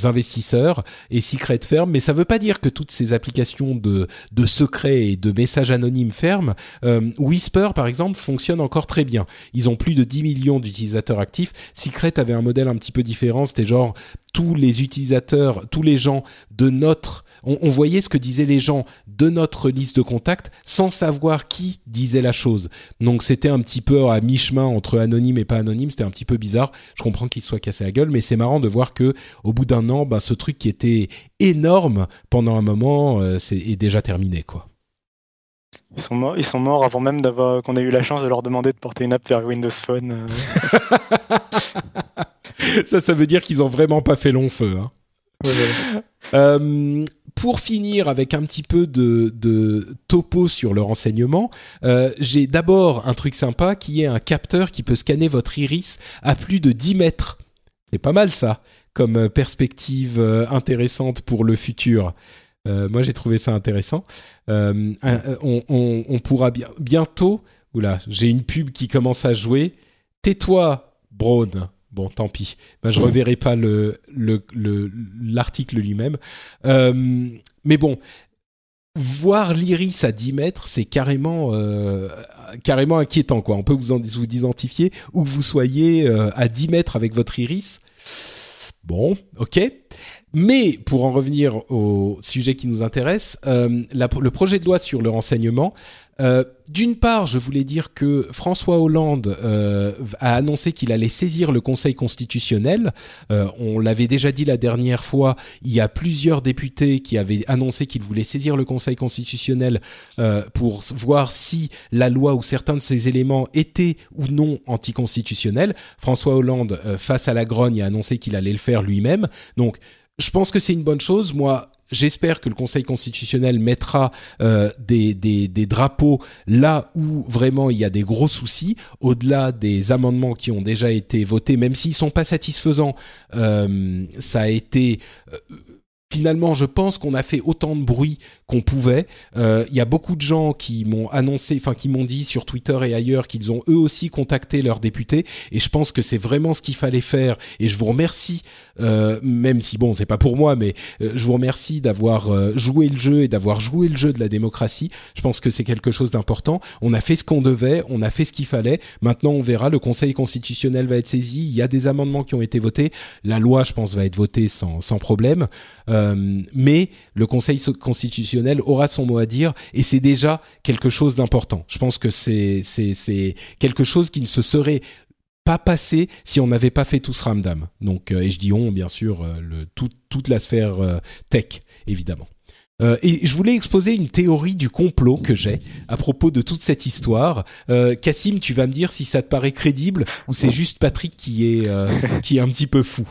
investisseurs et Secret ferme. Mais ça ne veut pas dire que toutes ces applications de secrets et de messages anonymes ferment. Whisper, par exemple, fonctionne encore très bien. Ils ont plus de 10 millions d'utilisateurs actifs. Secret avait un modèle un petit peu différent. C'était genre tous les utilisateurs, tous les gens de notre... On voyait ce que disaient les gens de notre liste de contacts sans savoir qui disait la chose. Donc c'était un petit peu à mi-chemin entre anonyme et pas anonyme. C'était un petit peu bizarre. Je comprends qu'ils se soient cassés la gueule, mais c'est marrant de voir que au bout d'un an, ce truc qui était énorme pendant un moment est déjà terminé, quoi. Ils sont morts avant même qu'on ait eu la chance de leur demander de porter une app vers Windows Phone. Ça veut dire qu'ils ont vraiment pas fait long feu. Hein. Ouais. Pour finir avec un petit peu de topo sur le renseignement, j'ai d'abord un truc sympa qui est un capteur qui peut scanner votre iris à plus de 10 mètres. C'est pas mal ça, comme perspective intéressante pour le futur. Moi, j'ai trouvé ça intéressant. On pourra bientôt... Oula, j'ai une pub qui commence à jouer. Tais-toi, Braun. Bon, tant pis. Je ne reverrai pas l'article lui-même. Mais bon, voir l'iris à 10 mètres, c'est carrément inquiétant, quoi. On peut vous identifier où que vous soyez à 10 mètres avec votre iris. Bon, ok. Mais pour en revenir au sujet qui nous intéresse, le projet de loi sur le renseignement, d'une part, je voulais dire que François Hollande a annoncé qu'il allait saisir le Conseil constitutionnel. On l'avait déjà dit la dernière fois, il y a plusieurs députés qui avaient annoncé qu'ils voulaient saisir le Conseil constitutionnel pour voir si la loi ou certains de ses éléments étaient ou non anticonstitutionnels. François Hollande, face à la grogne, a annoncé qu'il allait le faire lui-même. Donc, je pense que c'est une bonne chose. Moi, j'espère que le Conseil constitutionnel mettra des drapeaux là où vraiment il y a des gros soucis, au-delà des amendements qui ont déjà été votés, même s'ils sont pas satisfaisants. Ça a été... Finalement, je pense qu'on a fait autant de bruit qu'on pouvait. Il y a beaucoup de gens qui m'ont annoncé, enfin qui m'ont dit sur Twitter et ailleurs qu'ils ont eux aussi contacté leurs députés. Et je pense que c'est vraiment ce qu'il fallait faire. Et je vous remercie, même si bon, c'est pas pour moi, mais je vous remercie d'avoir joué le jeu et d'avoir joué le jeu de la démocratie. Je pense que c'est quelque chose d'important. On a fait ce qu'on devait, on a fait ce qu'il fallait. Maintenant, on verra. Le Conseil constitutionnel va être saisi. Il y a des amendements qui ont été votés. La loi, je pense, va être votée sans problème. Mais le Conseil constitutionnel aura son mot à dire et c'est déjà quelque chose d'important. Je pense que c'est quelque chose qui ne se serait pas passé si on n'avait pas fait tout ce ramdam. Donc, et je dis on, bien sûr, toute la sphère tech, évidemment. Et je voulais exposer une théorie du complot que j'ai à propos de toute cette histoire. Kassim, tu vas me dire si ça te paraît crédible ou c'est juste Patrick qui est un petit peu fou.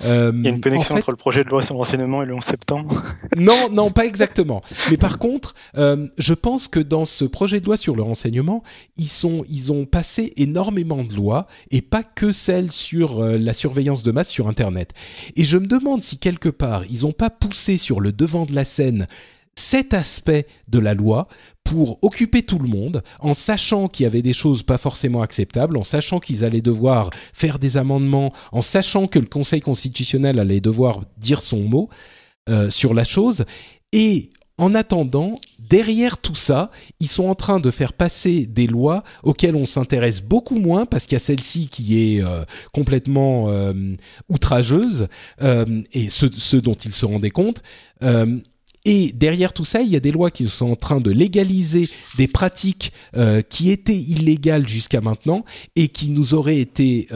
Il y a une connexion entre le projet de loi sur le renseignement et le 11 septembre. Non, pas exactement. Mais par contre, je pense que dans ce projet de loi sur le renseignement, ils ont passé énormément de lois et pas que celles sur la surveillance de masse sur Internet. Et je me demande si quelque part, ils n'ont pas poussé sur le devant de la scène cet aspect de la loi pour occuper tout le monde, en sachant qu'il y avait des choses pas forcément acceptables, en sachant qu'ils allaient devoir faire des amendements, en sachant que le Conseil constitutionnel allait devoir dire son mot sur la chose. Et en attendant, derrière tout ça, ils sont en train de faire passer des lois auxquelles on s'intéresse beaucoup moins parce qu'il y a celle-ci qui est complètement outrageuse et ce dont ils se rendaient compte. Et derrière tout ça, il y a des lois qui sont en train de légaliser des pratiques qui étaient illégales jusqu'à maintenant et qui nous auraient été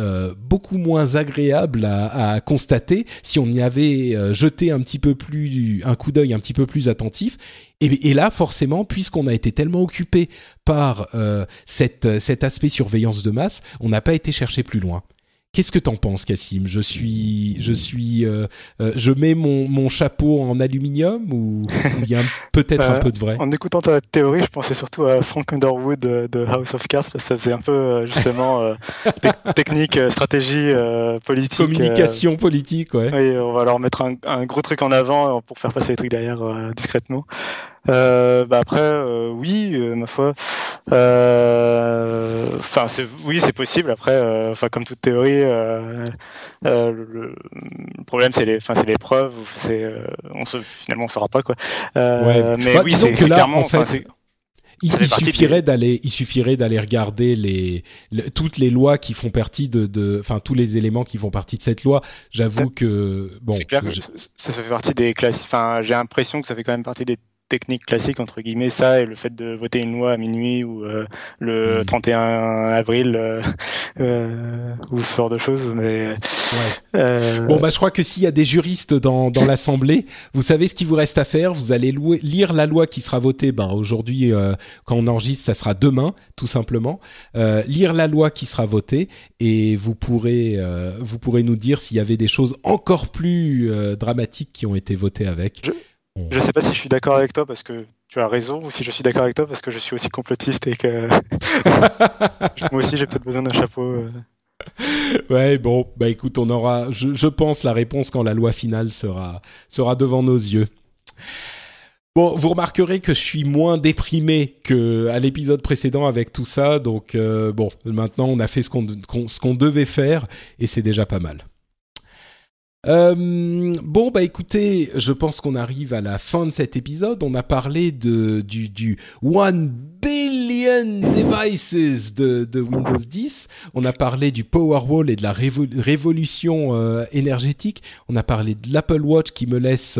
beaucoup moins agréables à constater si on y avait jeté un petit peu plus un coup d'œil un petit peu plus attentif. Et là, forcément, puisqu'on a été tellement occupé par cet aspect surveillance de masse, on n'a pas été chercher plus loin. Qu'est-ce que t'en penses, Kassim ? Je mets mon chapeau en aluminium ou il y a peut-être un peu de vrai ? En écoutant ta théorie, je pensais surtout à Frank Underwood de House of Cards parce que ça faisait un peu justement technique, stratégie, politique, communication politique, ouais. Oui, on va leur mettre un gros truc en avant pour faire passer les trucs derrière discrètement. Après, oui, ma foi. Enfin, oui, c'est possible. Après, comme toute théorie, le problème, c'est les preuves. Finalement, on saura pas quoi. Ouais. Mais bah, oui, c'est là, clairement. En fait, il suffirait d'aller regarder toutes les lois qui font partie enfin tous les éléments qui font partie de cette loi. J'avoue que bon. C'est clair que ça fait partie des classes. Enfin, j'ai l'impression que ça fait quand même partie des technique classique entre guillemets, ça et le fait de voter une loi à minuit ou le 31 avril ou ce genre de choses, mais je crois que s'il y a des juristes dans l'Assemblée, vous savez ce qu'il vous reste à faire, vous allez lire la loi qui sera votée aujourd'hui, quand on enregistre ça sera demain tout simplement, lire la loi qui sera votée et vous pourrez nous dire s'il y avait des choses encore plus dramatiques qui ont été votées avec. Je sais pas si je suis d'accord avec toi parce que tu as raison ou si je suis d'accord avec toi parce que je suis aussi complotiste et que moi aussi j'ai peut-être besoin d'un chapeau. Ouais, bon, bah écoute, on aura, je pense, la réponse quand la loi finale sera devant nos yeux. Bon, vous remarquerez que je suis moins déprimé qu'à l'épisode précédent avec tout ça, donc maintenant on a fait ce qu'on devait faire et c'est déjà pas mal. Écoutez, je pense qu'on arrive à la fin de cet épisode. On a parlé du 1 billion Million Devices de Windows 10. On a parlé du Powerwall et de la révolution énergétique. On a parlé de l'Apple Watch qui me laisse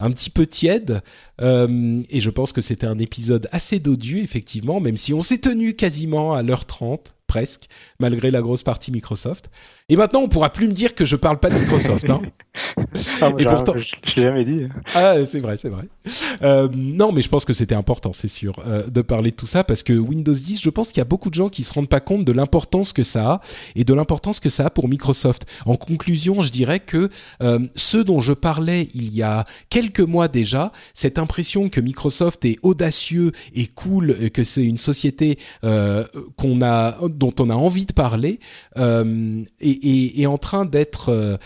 un petit peu tiède. Et je pense que c'était un épisode assez dodu, effectivement, même si on s'est tenu quasiment à l'heure 30, presque, malgré la grosse partie Microsoft. Et maintenant, on ne pourra plus me dire que je ne parle pas de Microsoft. Hein. Ah, et pourtant... Je l'ai jamais dit. Ah, c'est vrai, c'est vrai. Non, mais je pense que c'était important, c'est sûr, de parler de tout ça, parce que Windows 10, je pense qu'il y a beaucoup de gens qui ne se rendent pas compte de l'importance que ça a, et de l'importance que ça a pour Microsoft. En conclusion, je dirais que ceux dont je parlais il y a quelques mois déjà, cette impression que Microsoft est audacieux et cool, que c'est une société dont on a envie de parler, est en train d'être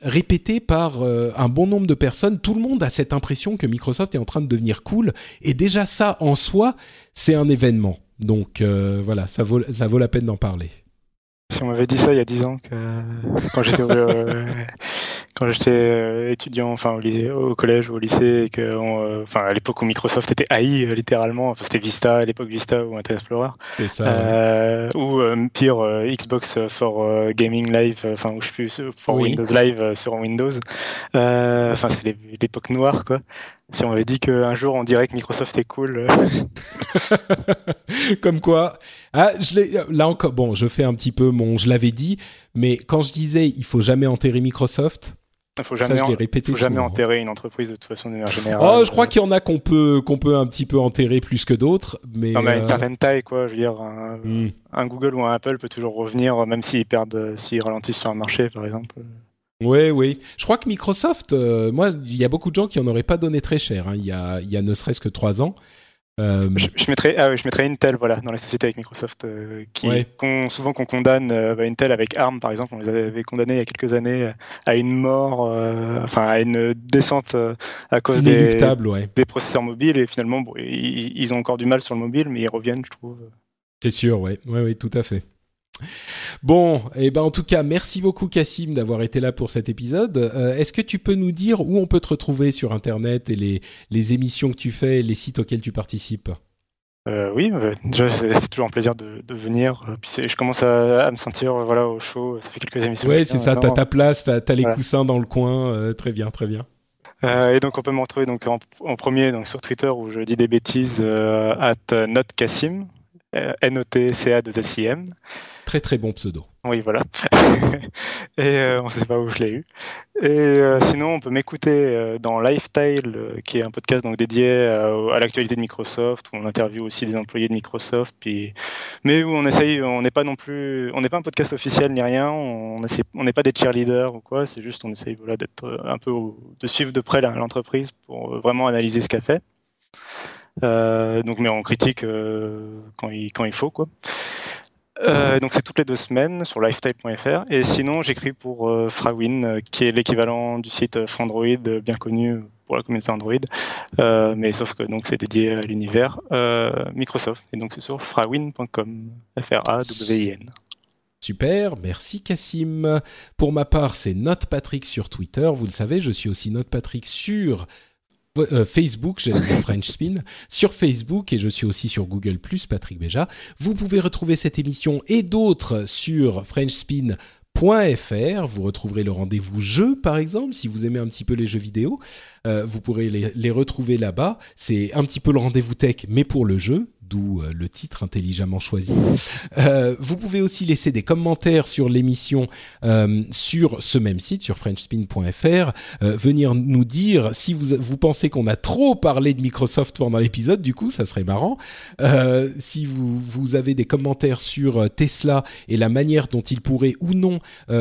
répété par un bon nombre de personnes. Tout le monde a cette impression que Microsoft est en train de devenir cool, et déjà ça en soi, c'est un événement. Donc voilà, ça vaut la peine d'en parler. Si on m'avait dit ça il y a 10 ans, quand j'étais étudiant, enfin au collège ou au lycée, et que, à l'époque où Microsoft était AI littéralement, enfin c'était Vista, à l'époque Vista ou Internet Explorer, c'est ça, ou pire Xbox for Gaming Live, enfin ou je sais plus, for oui. Windows Live sur Windows, enfin c'est l'époque noire quoi. Si on m'avait dit qu'un jour on dirait que Microsoft est cool. Comme quoi. Ah, là encore, bon, je fais un petit peu je l'avais dit, mais quand je disais il faut jamais enterrer Microsoft. Il ne faut jamais enterrer une entreprise de toute façon de manière générale. Oh, je crois qu'il y en a qu'on peut un petit peu enterrer plus que d'autres, mais non mais à une certaine taille quoi, je veux dire un Google ou un Apple peut toujours revenir même s'ils ralentissent sur un marché par exemple. Oui. Je crois que Microsoft, il y a beaucoup de gens qui n'en auraient pas donné très cher. Hein. Il y a ne serait-ce que 3 ans. Je mettrais Intel, voilà, dans les sociétés avec Microsoft, qu'on condamne. Intel avec ARM, par exemple, on les avait condamnés il y a quelques années à une mort, à une descente à cause des processeurs mobiles. Et finalement, bon, ils ont encore du mal sur le mobile, mais ils reviennent, je trouve. C'est sûr, oui, tout à fait. Bon, et en tout cas, merci beaucoup Kassim d'avoir été là pour cet épisode. Est-ce que tu peux nous dire où on peut te retrouver sur Internet et les émissions que tu fais, les sites auxquels tu participes ? C'est toujours un plaisir de venir. Puis je commence à me sentir au chaud. Ça fait quelques émissions. Oui, c'est ça. T'as ta place, t'as les coussins dans le coin. Très bien, très bien. Et donc on peut me retrouver en premier sur Twitter où je dis des bêtises @notkassim. NOTCA2SIM. Très très bon pseudo. Oui, voilà. Et on ne sait pas où je l'ai eu. Et sinon, on peut m'écouter dans Lifestyle, qui est un podcast dédié à l'actualité de Microsoft, où on interviewe aussi des employés de Microsoft. Mais où on essaye, on n'est pas un podcast officiel ni rien. On n'est pas des cheerleaders ou quoi. C'est juste, on essaye d'être un peu de suivre de près l'entreprise pour vraiment analyser ce qu'elle fait. Mais on critique quand il faut quoi. Donc c'est toutes les 2 semaines sur lifestyle.fr, et sinon j'écris pour Frawin, qui est l'équivalent du site Frandroid, bien connu pour la communauté Android, mais sauf que donc c'est dédié à l'univers Microsoft, et donc c'est sur frawin.com, Frawin. Super, merci Kassim. Pour ma part, c'est NotePatrick sur Twitter, vous le savez, je suis aussi NotePatrick sur Facebook, j'ai le French Spin, sur Facebook, et je suis aussi sur Google+, Patrick Béja. Vous pouvez retrouver cette émission et d'autres sur frenchspin.fr. Vous retrouverez le rendez-vous jeu, par exemple, si vous aimez un petit peu les jeux vidéo. Vous pourrez les retrouver là-bas. C'est un petit peu le rendez-vous tech, mais pour le jeu. D'où le titre intelligemment choisi. Vous pouvez aussi laisser des commentaires sur l'émission sur ce même site, sur frenchspin.fr. Venir nous dire si vous pensez qu'on a trop parlé de Microsoft pendant l'épisode, du coup, ça serait marrant. Si vous avez des commentaires sur Tesla et la manière dont il pourrait ou non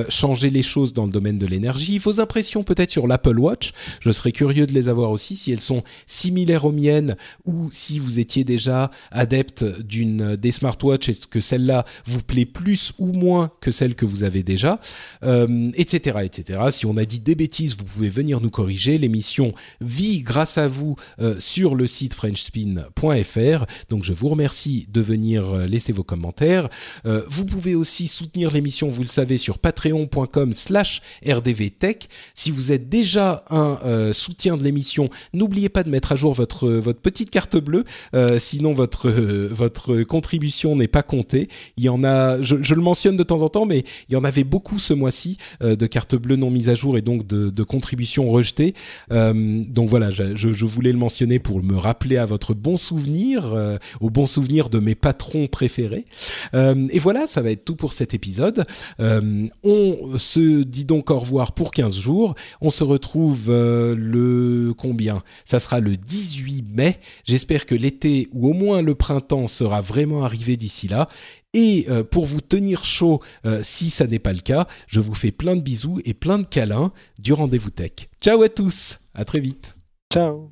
changer les choses dans le domaine de l'énergie, vos impressions peut-être sur l'Apple Watch, je serais curieux de les avoir aussi, si elles sont similaires aux miennes ou si vous étiez déjà adepte des smartwatches, est-ce que celle-là vous plaît plus ou moins que celle que vous avez déjà, etc., etc. Si on a dit des bêtises, vous pouvez venir nous corriger. L'émission vit grâce à vous sur le site frenchspin.fr. Donc je vous remercie de venir laisser vos commentaires. Vous pouvez aussi soutenir l'émission, vous le savez, sur patreon.com/rdvtech. Si vous êtes déjà un soutien de l'émission, n'oubliez pas de mettre à jour votre petite carte bleue, sinon votre votre contribution n'est pas comptée. Il y en a, je le mentionne de temps en temps, mais il y en avait beaucoup ce mois-ci de cartes bleues non mises à jour et donc de contributions rejetées. Donc voilà, je voulais le mentionner pour me rappeler à votre bon souvenir, au bon souvenir de mes patrons préférés. Et voilà, ça va être tout pour cet épisode. On se dit donc au revoir pour 15 jours. On se retrouve le combien ? Ça sera le 18 mai. J'espère que l'été ou au moins le printemps sera vraiment arrivé d'ici là. Et pour vous tenir chaud, si ça n'est pas le cas, je vous fais plein de bisous et plein de câlins du Rendez-vous Tech. Ciao à tous, à très vite. Ciao.